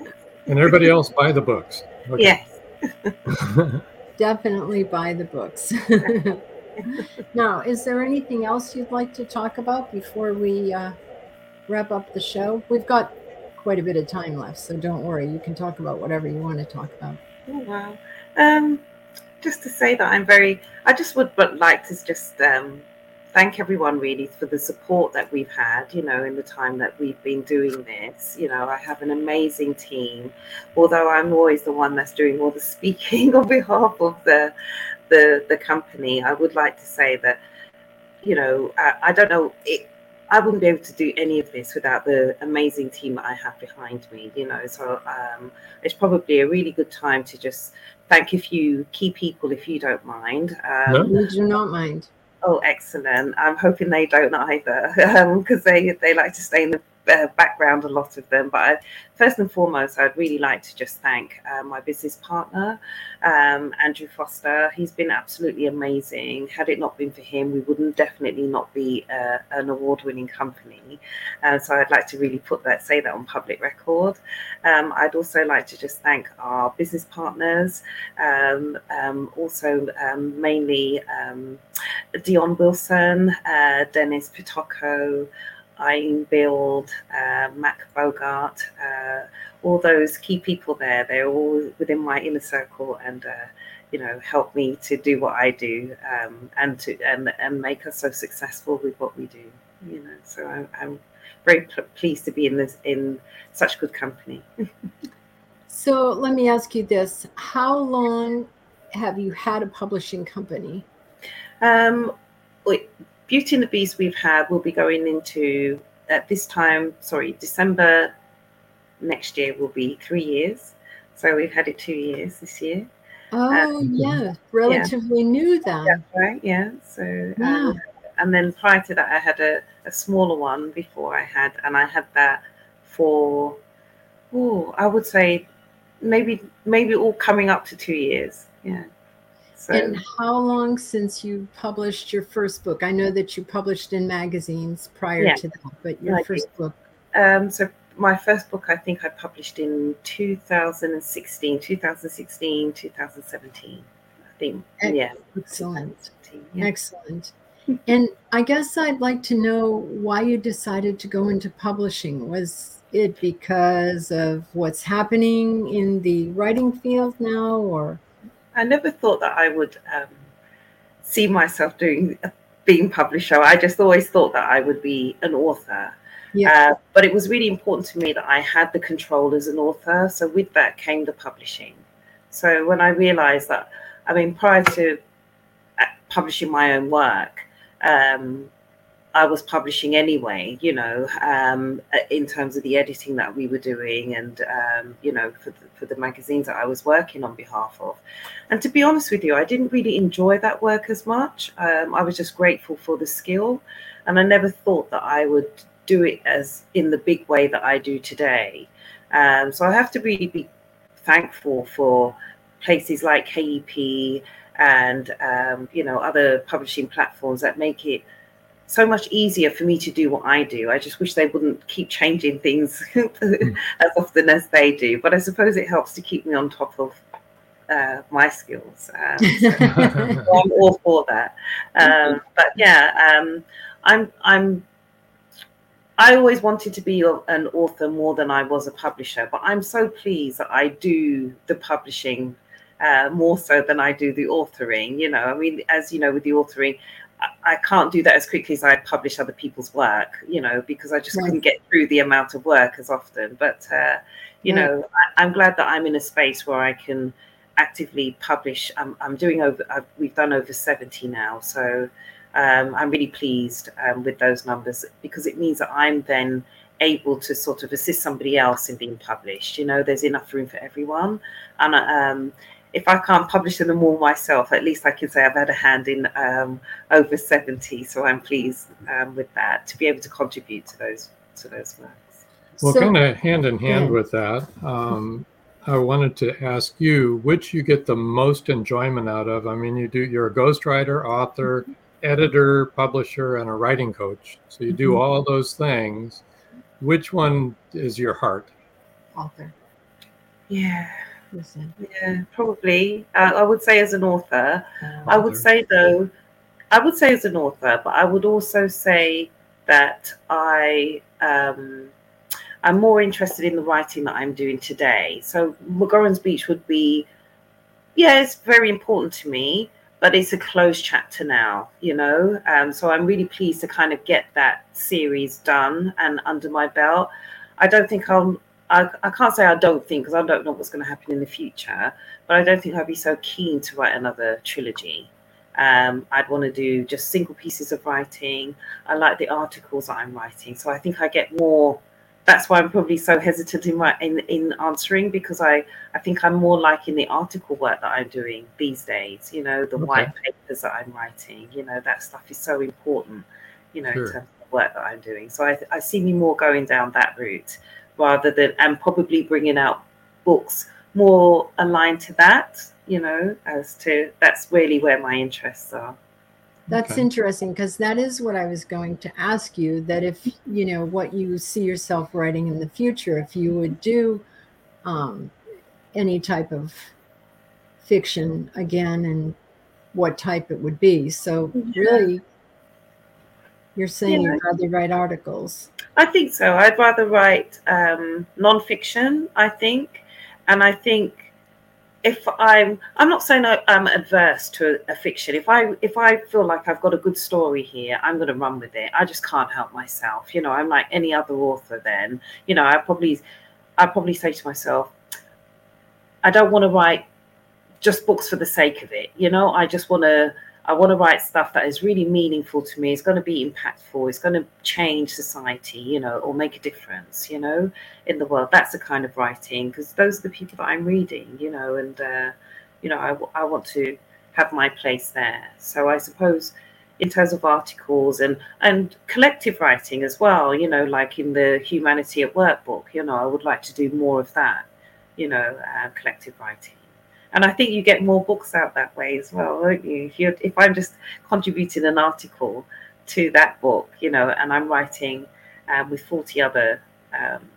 And everybody else buy the books. Okay. Yes. Definitely buy the books. Now, is there anything else you'd like to talk about before we uh, wrap up the show? We've got quite a bit of time left, so don't worry. You can talk about whatever you want to talk about. Oh, wow. Um, just to say that I'm very, I just would but like to just um, thank everyone really for the support that we've had, you know, in the time that we've been doing this. You know, I have an amazing team, although I'm always the one that's doing all the speaking on behalf of the the the company. I would like to say that, you know, I, I don't know, it, I wouldn't be able to do any of this without the amazing team that I have behind me, you know, so um, it's probably a really good time to just thank a few key people if you don't mind. Um, no, we do not mind. Oh, excellent. I'm hoping they don't either, because um, they, they like to stay in the Uh, background, a lot of them, but I, first and foremost I'd really like to just thank uh, my business partner, um, Andrew Foster. He's been absolutely amazing. Had it not been for him, we wouldn't definitely not be uh, an award-winning company, and uh, so I'd like to really put that say that on public record. um, I'd also like to just thank our business partners, um, um, also um, mainly um, Dionne Wilson, uh, Dennis Pitocco, Ian Build, uh, Mac Bogart, uh, all those key people there. They're all within my inner circle and, uh, you know, help me to do what I do, um, and to and, and make us so successful with what we do. You know, so I'm, I'm very pl- pleased to be in this in such good company. So let me ask you this: how long have you had a publishing company? Um, wait, Beauty and the Beast we've had will be going into, at this time, sorry, December next year will be three years. So we've had it two years this year. Oh, um, yeah. Relatively yeah. new then. That's right, yeah. So, wow. um, and then prior to that, I had a, a smaller one before I had, and I had that for, oh, I would say maybe, maybe all coming up to two years. Yeah. So. And how long since you published your first book? I know that you published in magazines prior yeah. to that, but your I first did. book. Um, so my first book, I think I published in twenty sixteen, twenty seventeen, I think. Excellent. Yeah. Excellent. Yeah. Excellent. And I guess I'd like to know why you decided to go into publishing. Was it because of what's happening in the writing field now, or? I never thought that I would um, see myself doing being publisher. I just always thought that I would be an author. Yeah. Uh, but it was really important to me that I had the control as an author. So with that came the publishing. So when I realized that, I mean, prior to publishing my own work, um, I was publishing anyway, you know, um, in terms of the editing that we were doing and, um, you know, for the, for the magazines that I was working on behalf of. And to be honest with you, I didn't really enjoy that work as much. Um, I was just grateful for the skill. And I never thought that I would do it as in the big way that I do today. Um, so I have to really be thankful for places like K E P and, um, you know, other publishing platforms that make it so much easier for me to do what I do. I just wish they wouldn't keep changing things as often as they do, but I suppose it helps to keep me on top of uh, my skills. Um, so, so I'm all for that. Um, but yeah, um, I'm, I'm, I always wanted to be an author more than I was a publisher, but I'm so pleased that I do the publishing uh, more so than I do the authoring. You know, I mean, as you know, with the authoring, I can't do that as quickly as I publish other people's work, you know, because I just right. couldn't get through the amount of work as often. But, uh, you right. know, I, I'm glad that I'm in a space where I can actively publish. I'm, I'm doing over, I've, we've done over seventy now. So um, I'm really pleased um, with those numbers, because it means that I'm then able to sort of assist somebody else in being published. You know, there's enough room for everyone. And um, if I can't publish them all myself, at least I can say I've had a hand in um, over seventy. So I'm pleased um, with that, to be able to contribute to those to those works. Well, so, kind of hand in hand yeah. with that, um, I wanted to ask you which you get the most enjoyment out of. I mean, you do. You're a ghostwriter, author, editor, publisher, and a writing coach. So you do all those things. Which one is your heart? Author. Yeah. Listen. Yeah, probably. Uh, I would say as an author. Um, I would author. say though, I would say as an author, but I would also say that I um, I'm more interested in the writing that I'm doing today. So McGorrin's Beach would be, yeah, it's very important to me, but it's a closed chapter now, you know. Um, so I'm really pleased to kind of get that series done and under my belt. I don't think I'll, I, I can't say I don't think, because I don't know what's going to happen in the future, but I don't think I'd be so keen to write another trilogy. Um, I'd want to do just single pieces of writing. I like the articles that I'm writing. So I think I get more, that's why I'm probably so hesitant in my, in, in answering, because I, I think I'm more liking the article work that I'm doing these days, you know, the okay. white papers that I'm writing, you know, that stuff is so important, you know, sure. in terms of the work that I'm doing. So I, I see me more going down that route rather than, and probably bringing out books more aligned to that, you know, as to that's really where my interests are. That's okay. interesting, because that is what I was going to ask you, that if, you know, what you see yourself writing in the future, if you would do um, any type of fiction again and what type it would be. So really, you're saying yeah. you'd rather write articles. I think so. I'd rather write um, nonfiction, I think. And I think, If I'm, I'm not saying I, I'm adverse to a fiction. If I, if I feel like I've got a good story here, I'm going to run with it. I just can't help myself. You know, I'm like any other author then, you know, I probably, I probably say to myself, I don't want to write just books for the sake of it. You know, I just want to, I want to write stuff that is really meaningful to me. It's going to be impactful. It's going to change society, you know, or make a difference, you know, in the world. That's the kind of writing, because those are the people that I'm reading, you know, and, uh, you know, I, I want to have my place there. So I suppose in terms of articles and, and collective writing as well, you know, like in the Humanity at Work book, you know, I would like to do more of that, you know, uh, collective writing. And I think you get more books out that way as well, don't you? If, you're, if I'm just contributing an article to that book, you know, and I'm writing um, with forty other um,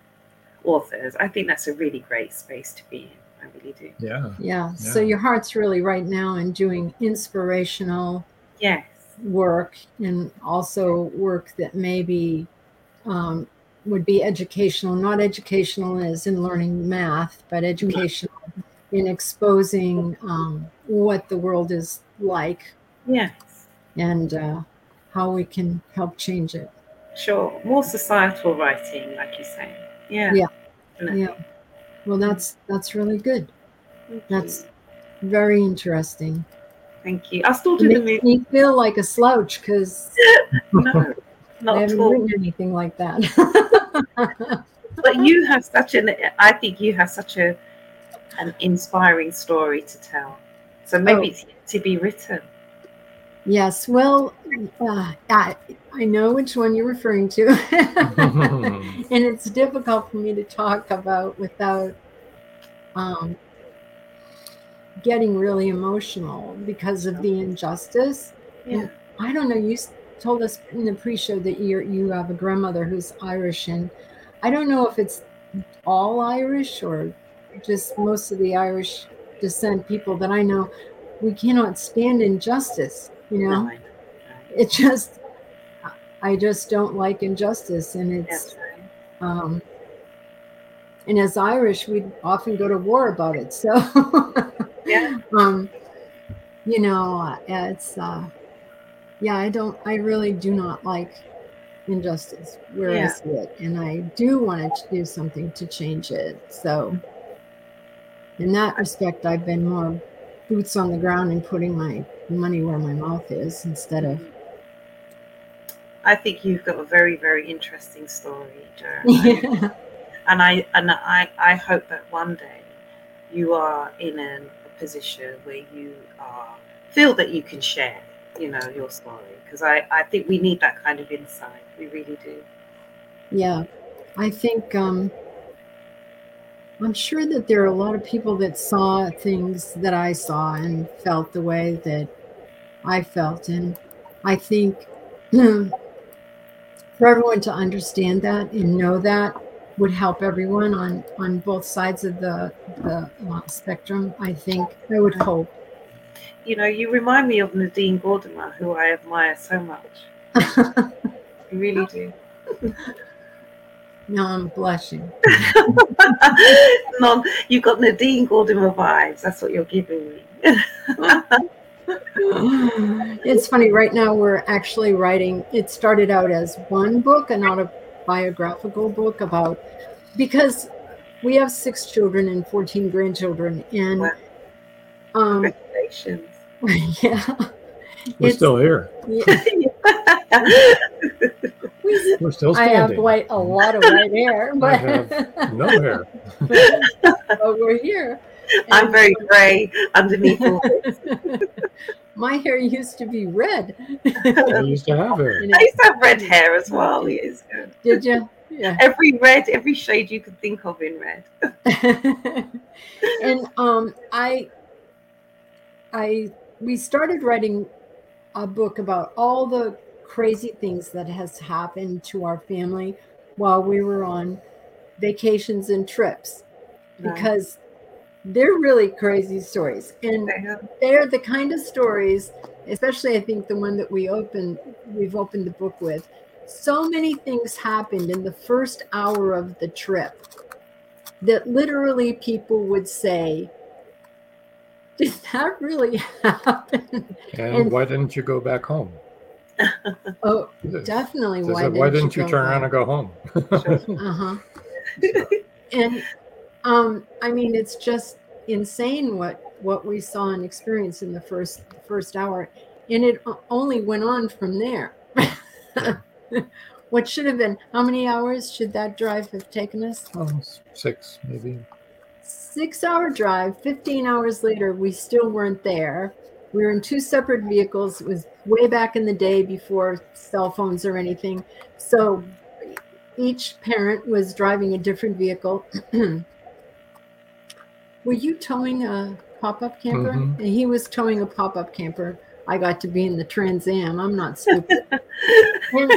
authors, I think that's a really great space to be in. I really do. Yeah. Yeah. yeah. So your heart's really right now in doing inspirational yes. work, and also work that maybe um, would be educational, not educational as in learning math, but educational. Yeah. in exposing um, what the world is like yes. and uh, how we can help change it. Sure, more societal writing, like you say. Yeah. Yeah, no. yeah. Well, that's that's really good. Thank that's you. Very interesting. Thank you. I still do it the movie. You feel like a slouch, because no, not I haven't at all. written anything like that. But you have such an, I think you have such a, an inspiring story to tell, so maybe oh. it's yet to be written. Yes, well, uh, I, I know which one you're referring to, and it's difficult for me to talk about without um, getting really emotional because of the injustice. Yeah, and I don't know. You told us in the pre-show that you you have a grandmother who's Irish, and I don't know if it's all Irish or just most of the Irish descent people that I know, we cannot stand injustice, you know. No, it just, I just don't like injustice, and it's, right. um, and as Irish, we often go to war about it. So, yeah, um, you know, it's, uh, yeah, I don't, I really do not like injustice where yeah. I see it, and I do want to do something to change it. So. In that respect, I've been more boots on the ground and putting my money where my mouth is instead of I think you've got a very, very interesting story, Joan. Yeah. And I and I, I hope that one day you are in a, a position where you are feel that you can share, you know, your story, because I, I think we need that kind of insight. We really do. Yeah, I think um, I'm sure that there are a lot of people that saw things that I saw and felt the way that I felt. And I think for everyone to understand that and know that would help everyone on, on both sides of the, the uh, spectrum, I think, I would hope. You know, you remind me of Nadine Gordimer, who I admire so much. You really do. No, I'm blushing. No, you've got Nadine Gordimer vibes. That's what you're giving me. It's funny. Right now, we're actually writing. It started out as one book, an autobiographical book about, because we have six children and fourteen grandchildren, and wow. um, congratulations. Yeah, we're still here. Yeah. we, we're still standing. I have white, a lot of white hair, but I have no hair. but, but we're here. And I'm very gray underneath. My hair used to be red. I used to have hair. I used to have red hair as well. Years ago. Did you? Yeah. Every red, every shade you could think of in red. And um, I, I, we started writing a book about all the crazy things that has happened to our family while we were on vacations and trips, because. Right. They're really crazy stories, and they're the kind of stories, especially I think the one that we opened, we've opened the book with. So many things happened in the first hour of the trip that literally people would say, did that really happen? And, and why didn't you go back home? Oh, definitely. Why, said, didn't why didn't you, you turn around and go home? Uh-huh. And Um, I mean, it's just insane what, what we saw and experienced in the first first hour, and it only went on from there. What should have been, how many hours should that drive have taken us? Um, six, maybe. Six-hour drive, fifteen hours later, we still weren't there. We were in two separate vehicles. It was way back in the day before cell phones or anything. So each parent was driving a different vehicle. Were you towing a pop-up camper? Mm-hmm. And he was towing a pop-up camper. I got to be in the Trans Am. I'm not stupid. and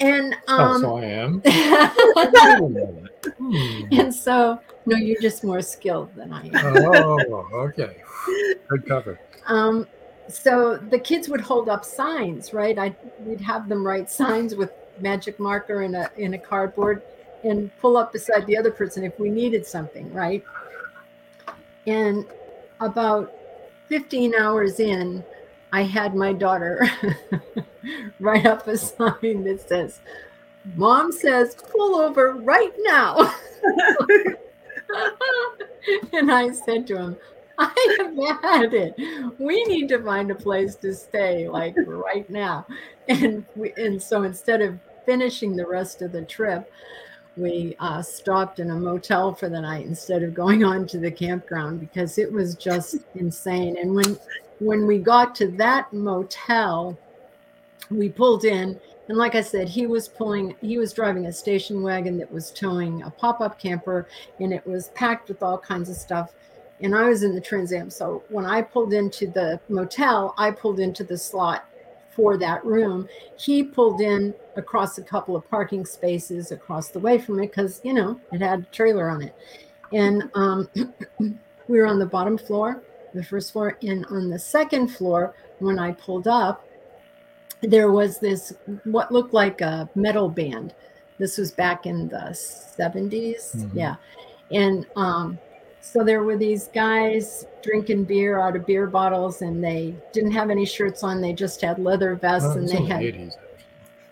and um, oh, so I am. And so, no, you're just more skilled than I am. Oh, okay. Good cover. Um, so the kids would hold up signs, right? I we'd have them write signs with magic marker in a in a cardboard and pull up beside the other person if we needed something, right? And about fifteen hours in, I had my daughter write up a sign that says, Mom says, pull over right now. And I said to him, I have had it. We need to find a place to stay, like right now. And we, and so instead of finishing the rest of the trip, we uh, stopped in a motel for the night instead of going on to the campground, because it was just insane. And when when we got to that motel, we pulled in, and like I said, he was pulling, he was driving a station wagon that was towing a pop-up camper, and it was packed with all kinds of stuff. And I was in the Trans Am, so when I pulled into the motel, I pulled into the slot for that room. He pulled in across a couple of parking spaces across the way from it, because, you know, it had a trailer on it. And um, we were on the bottom floor, the first floor, and on the second floor, when I pulled up, there was this, what looked like a metal band. This was back in the seventies, mm-hmm. yeah. And um so there were these guys drinking beer out of beer bottles, and they didn't have any shirts on. They just had leather vests, oh, and they had eighties.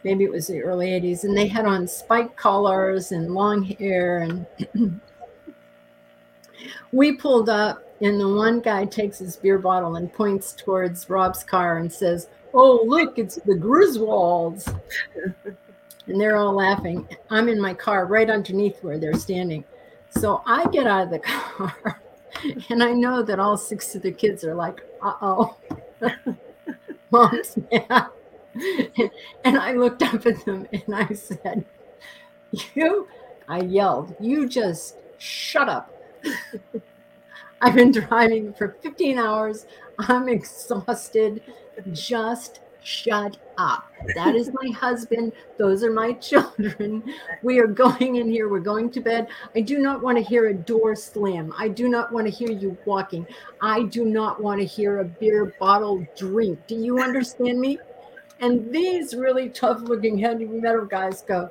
Maybe it was the early eighties, and they had on spike collars and long hair. And we pulled up, and the one guy takes his beer bottle and points towards Rob's car and says, oh, look, it's the Griswolds. And they're all laughing. I'm in my car right underneath where they're standing. So I get out of the car, and I know that all six of the kids are like, uh-oh, Mom's mad. And I looked up at them, and I said, you, I yelled, you just shut up. I've been driving for fifteen hours. I'm exhausted. Just shut up. That is my husband. Those are my children. We are going in here. We're going to bed. I do not want to hear a door slam. I do not want to hear you walking. I do not want to hear a beer bottle drink. Do you understand me? And these really tough-looking heavy metal guys go,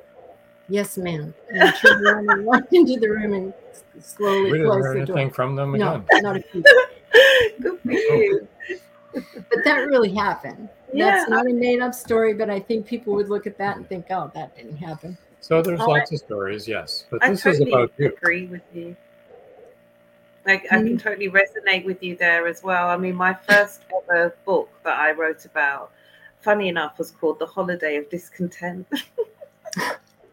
yes, ma'am. And I walked into the room and slowly closed the door. We didn't hear anything from them again. No, not a peep. Good for you. But that really happened. Yeah. That's not a made-up story, but I think people would look at that and think, oh, that didn't happen. So there's All lots right. of stories, yes. But I this totally is about you. I agree with you. Like, mm-hmm. I can totally resonate with you there as well. I mean, my first ever book that I wrote about, funny enough, was called The Holiday of Discontent.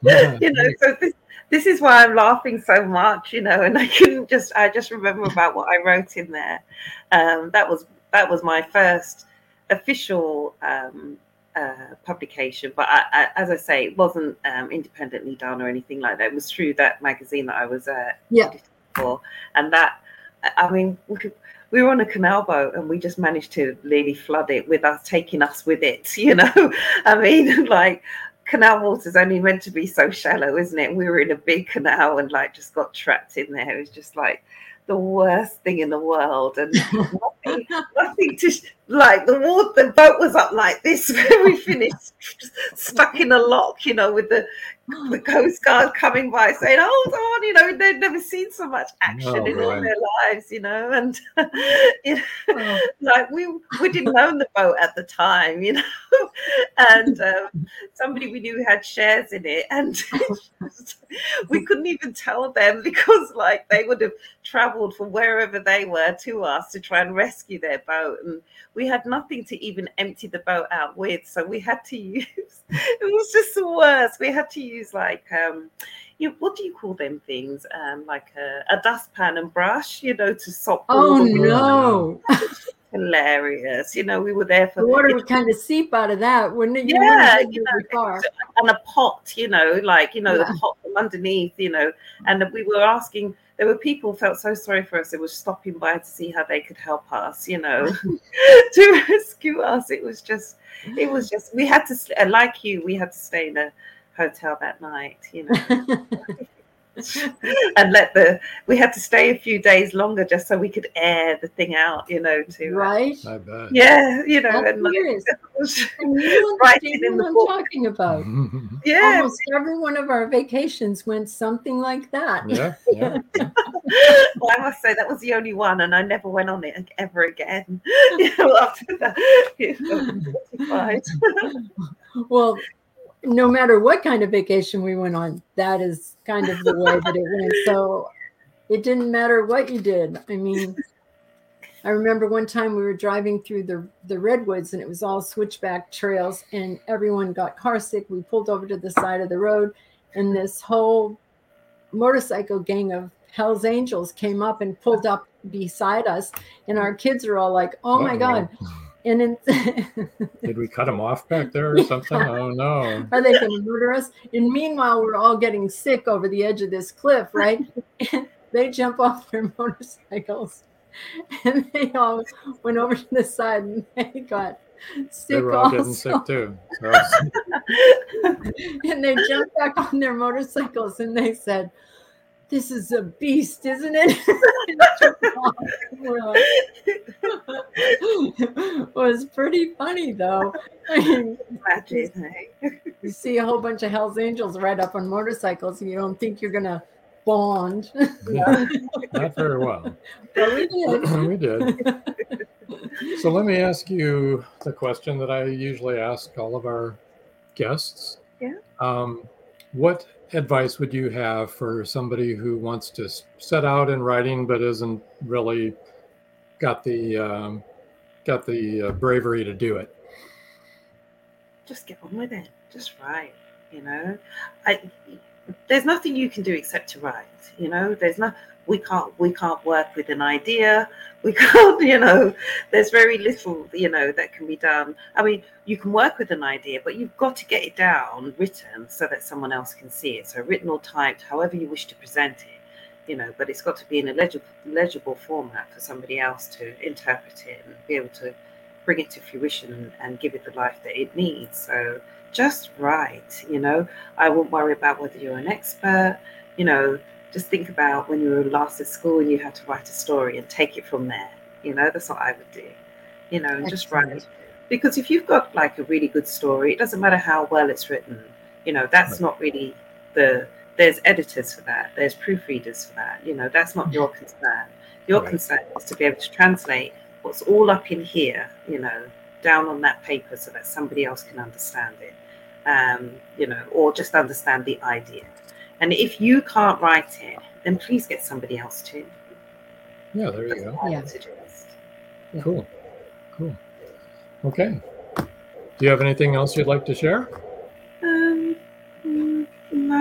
Yeah, you know, nice. So this this is why I'm laughing so much, you know, and I couldn't just, I just remember about what I wrote in there. Um, that was that was my first official um, uh, publication, but I, I, as I say, it wasn't um, independently done or anything like that. It was through that magazine that I was uh, yeah. editing for, and that, I mean, we were on a canal boat and we just managed to really flood it with us, taking us with it, you know. I mean, like, canal water's only meant to be so shallow, isn't it? We were in a big canal and like just got trapped in there. It was just like the worst thing in the world, and nothing, nothing to like the water. The boat was up like this when we finished, stuck in a lock, you know, with the the Coast Guard coming by saying, "Hold on," you know, they'd never seen so much action oh, in really. all their lives, you know, and you know, oh. like we we didn't own the boat at the time, you know, and um, somebody we knew had shares in it, and we couldn't even tell them because like they would have travelled from wherever they were to us to try and rescue their boat, and we had nothing to even empty the boat out with, so we had to use. It was just the worst. We had to use. Like, um, you, what do you call them things? Um, like a, a dustpan and brush, you know, to sop. Oh no! Hilarious. You know, we were there for the water would kind of seep out of that, wouldn't it? You yeah, you know, car. And a pot, you know, like you know yeah. the pot from underneath, you know. And we were asking. There were people who felt so sorry for us. They were stopping by to see how they could help us, you know, to rescue us. It was just, it was just. We had to, like you, we had to stay in a hotel that night, you know, and let the we had to stay a few days longer just so we could air the thing out, you know, to right, uh, I bet. yeah, you know, and like, writing in the I'm book. Talking about, yeah, almost every one of our vacations went something like that. Yeah, yeah. Well, I must say that was the only one, and I never went on it ever again. You know, after that, you know, well. No matter what kind of vacation we went on, that is kind of the way that it went. So it didn't matter what you did. I mean, I remember one time we were driving through the, the redwoods and it was all switchback trails and everyone got car sick. We pulled over to the side of the road and this whole motorcycle gang of Hell's Angels came up and pulled up beside us. And our kids are all like, oh my God. And in did we cut them off back there or something? Yeah. Oh no! Are they going to murder us? And meanwhile, we're all getting sick over the edge of this cliff, right? And they jump off their motorcycles, and they all went over to the side, and they got sick. They were all also. getting sick too. And they jumped back on their motorcycles, and they said, "This is a beast, isn't it?" It was pretty funny, though. I mean, imagine, hey? You see a whole bunch of Hell's Angels ride up on motorcycles, and you don't think you're going to bond. Yeah, not very well. But we did. we did. So let me ask you the question that I usually ask all of our guests. Yeah. Um, what advice would you have for somebody who wants to set out in writing but isn't really got the um, got the uh, bravery to do it? just get on with it. Just write, you know. I, there's nothing you can do except to write, you know. There's no, we can't, we can't work with an idea. We can't, you know, there's very little, you know, that can be done. I mean, you can work with an idea, but you've got to get it down written so that someone else can see it. So written or typed, however you wish to present it, you know, but it's got to be in a legible, legible format for somebody else to interpret it and be able to bring it to fruition and, and give it the life that it needs. So just write, you know. I won't worry about whether you're an expert, you know. Just think about when you were last at school and you had to write a story and take it from there. You know, that's what I would do, you know, and Excellent. Just write. Because if you've got like a really good story, it doesn't matter how well it's written. You know, that's not really the, there's editors for that. There's proofreaders for that. You know, that's not your concern. Your right. concern is to be able to translate what's all up in here, you know, down on that paper so that somebody else can understand it, um, you know, or just understand the idea. And if you can't write it, then please get somebody else to. Yeah, there you That's go. Yeah. Yeah. Cool. Cool. Okay. Do you have anything else you'd like to share? Um, no,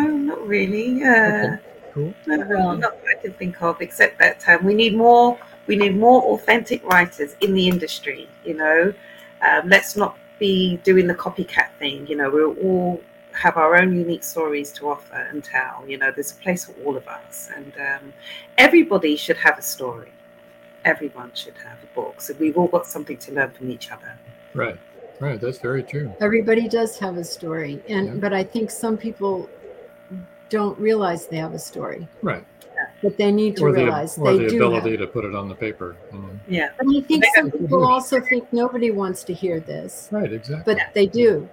not really. Uh, okay. Cool. No, no, not that I can think of, except that um, we need more. We need more authentic writers in the industry. You know, um, let's not be doing the copycat thing. You know, we're all. Have our own unique stories to offer and tell. You know, there's a place for all of us, and um, everybody should have a story. Everyone should have a book, so we've all got something to learn from each other. Right, right. That's very true. Everybody does have a story, and yeah. but I think some people don't realize they have a story. Right. But they need to or the, realize or they the do ability have. To put it on the paper. Mm. Yeah. And I think some people also think nobody wants to hear this. Right. Exactly. But yeah. they do.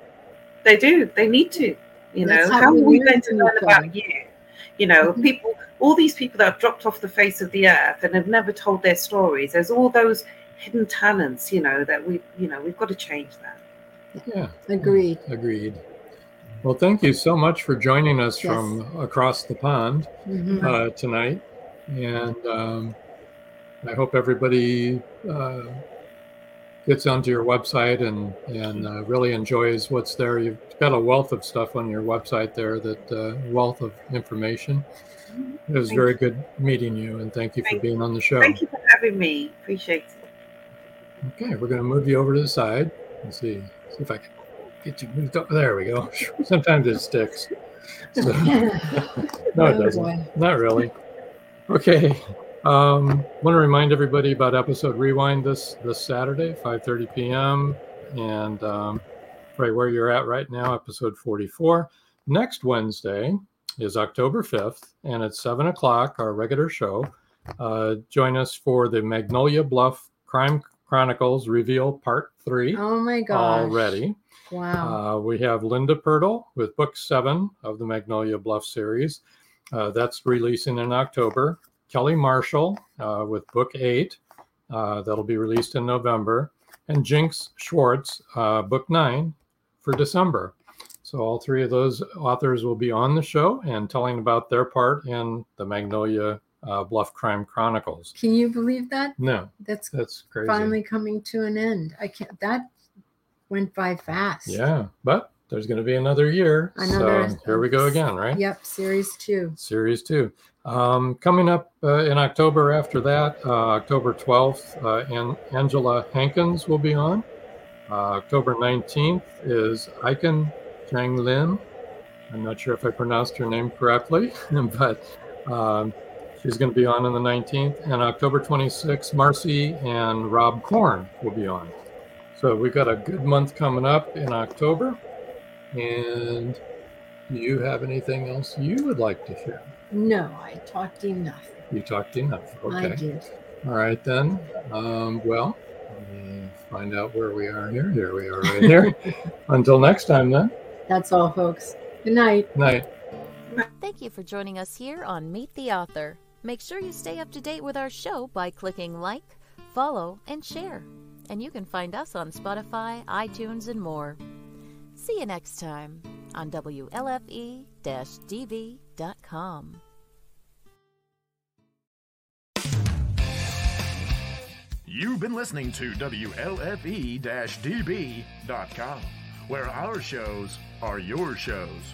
They do. They need to. You know, how, how are we going to learn about you? You know, mm-hmm. people, all these people that have dropped off the face of the earth and have never told their stories. There's all those hidden talents, you know, that we, you know, we've got to change that. Yeah. Agreed. Agreed. Well, thank you so much for joining us yes. from across the pond mm-hmm. uh, tonight. And um, I hope everybody uh, gets onto your website and, and uh, really enjoys what's there. You've got a wealth of stuff on your website there, that uh, wealth of information. It was thank very you. Good meeting you, and thank you thank for being on the show. Thank you for having me. Appreciate it. Okay, we're going to move you over to the side. Let's see, see if I can get you moved up. There we go. Sometimes it sticks. So, no, it doesn't. Not really. Okay. I um, want to remind everybody about Episode Rewind this, this Saturday, five thirty p.m. And um, right where you're at right now, Episode forty-four. Next Wednesday is October fifth, and at seven o'clock, our regular show. Uh, join us for the Magnolia Bluff Crime Chronicles Reveal Part three. Oh, my gosh. Already. Wow. Uh, we have Linda Pirtle with Book seven of the Magnolia Bluff series. Uh, that's releasing in October. Kelly Marshall uh, with Book eight, uh, that'll be released in November, and Jinx Schwartz, uh, Book nine for December. So all three of those authors will be on the show and telling about their part in the Magnolia uh, Bluff Crime Chronicles. Can you believe that? No. That's that's crazy. Finally coming to an end. I can't. That went by fast. Yeah, but there's going to be another year. Another, so here we go again, right? Yep, Series two. Series two. Um, coming up uh, in October after that, uh, October twelfth, uh, An- Angela Hankins will be on. Uh, October nineteenth is Aiken Chang Lin. I'm not sure if I pronounced her name correctly, but um, she's going to be on on the nineteenth. And October twenty-sixth, Marcy and Rob Korn will be on. So we've got a good month coming up in October. And do you have anything else you would like to share? No, I talked enough. You talked enough. Okay. I did. All right, then. Um, well, let me find out where we are here. Here we are right here. Until next time, then. That's all, folks. Good night. Night. Thank you for joining us here on Meet the Author. Make sure you stay up to date with our show by clicking like, follow, and share. And you can find us on Spotify, iTunes, and more. See you next time on W L F E D V dot com. You've been listening to W L F E D V dot com, where our shows are your shows.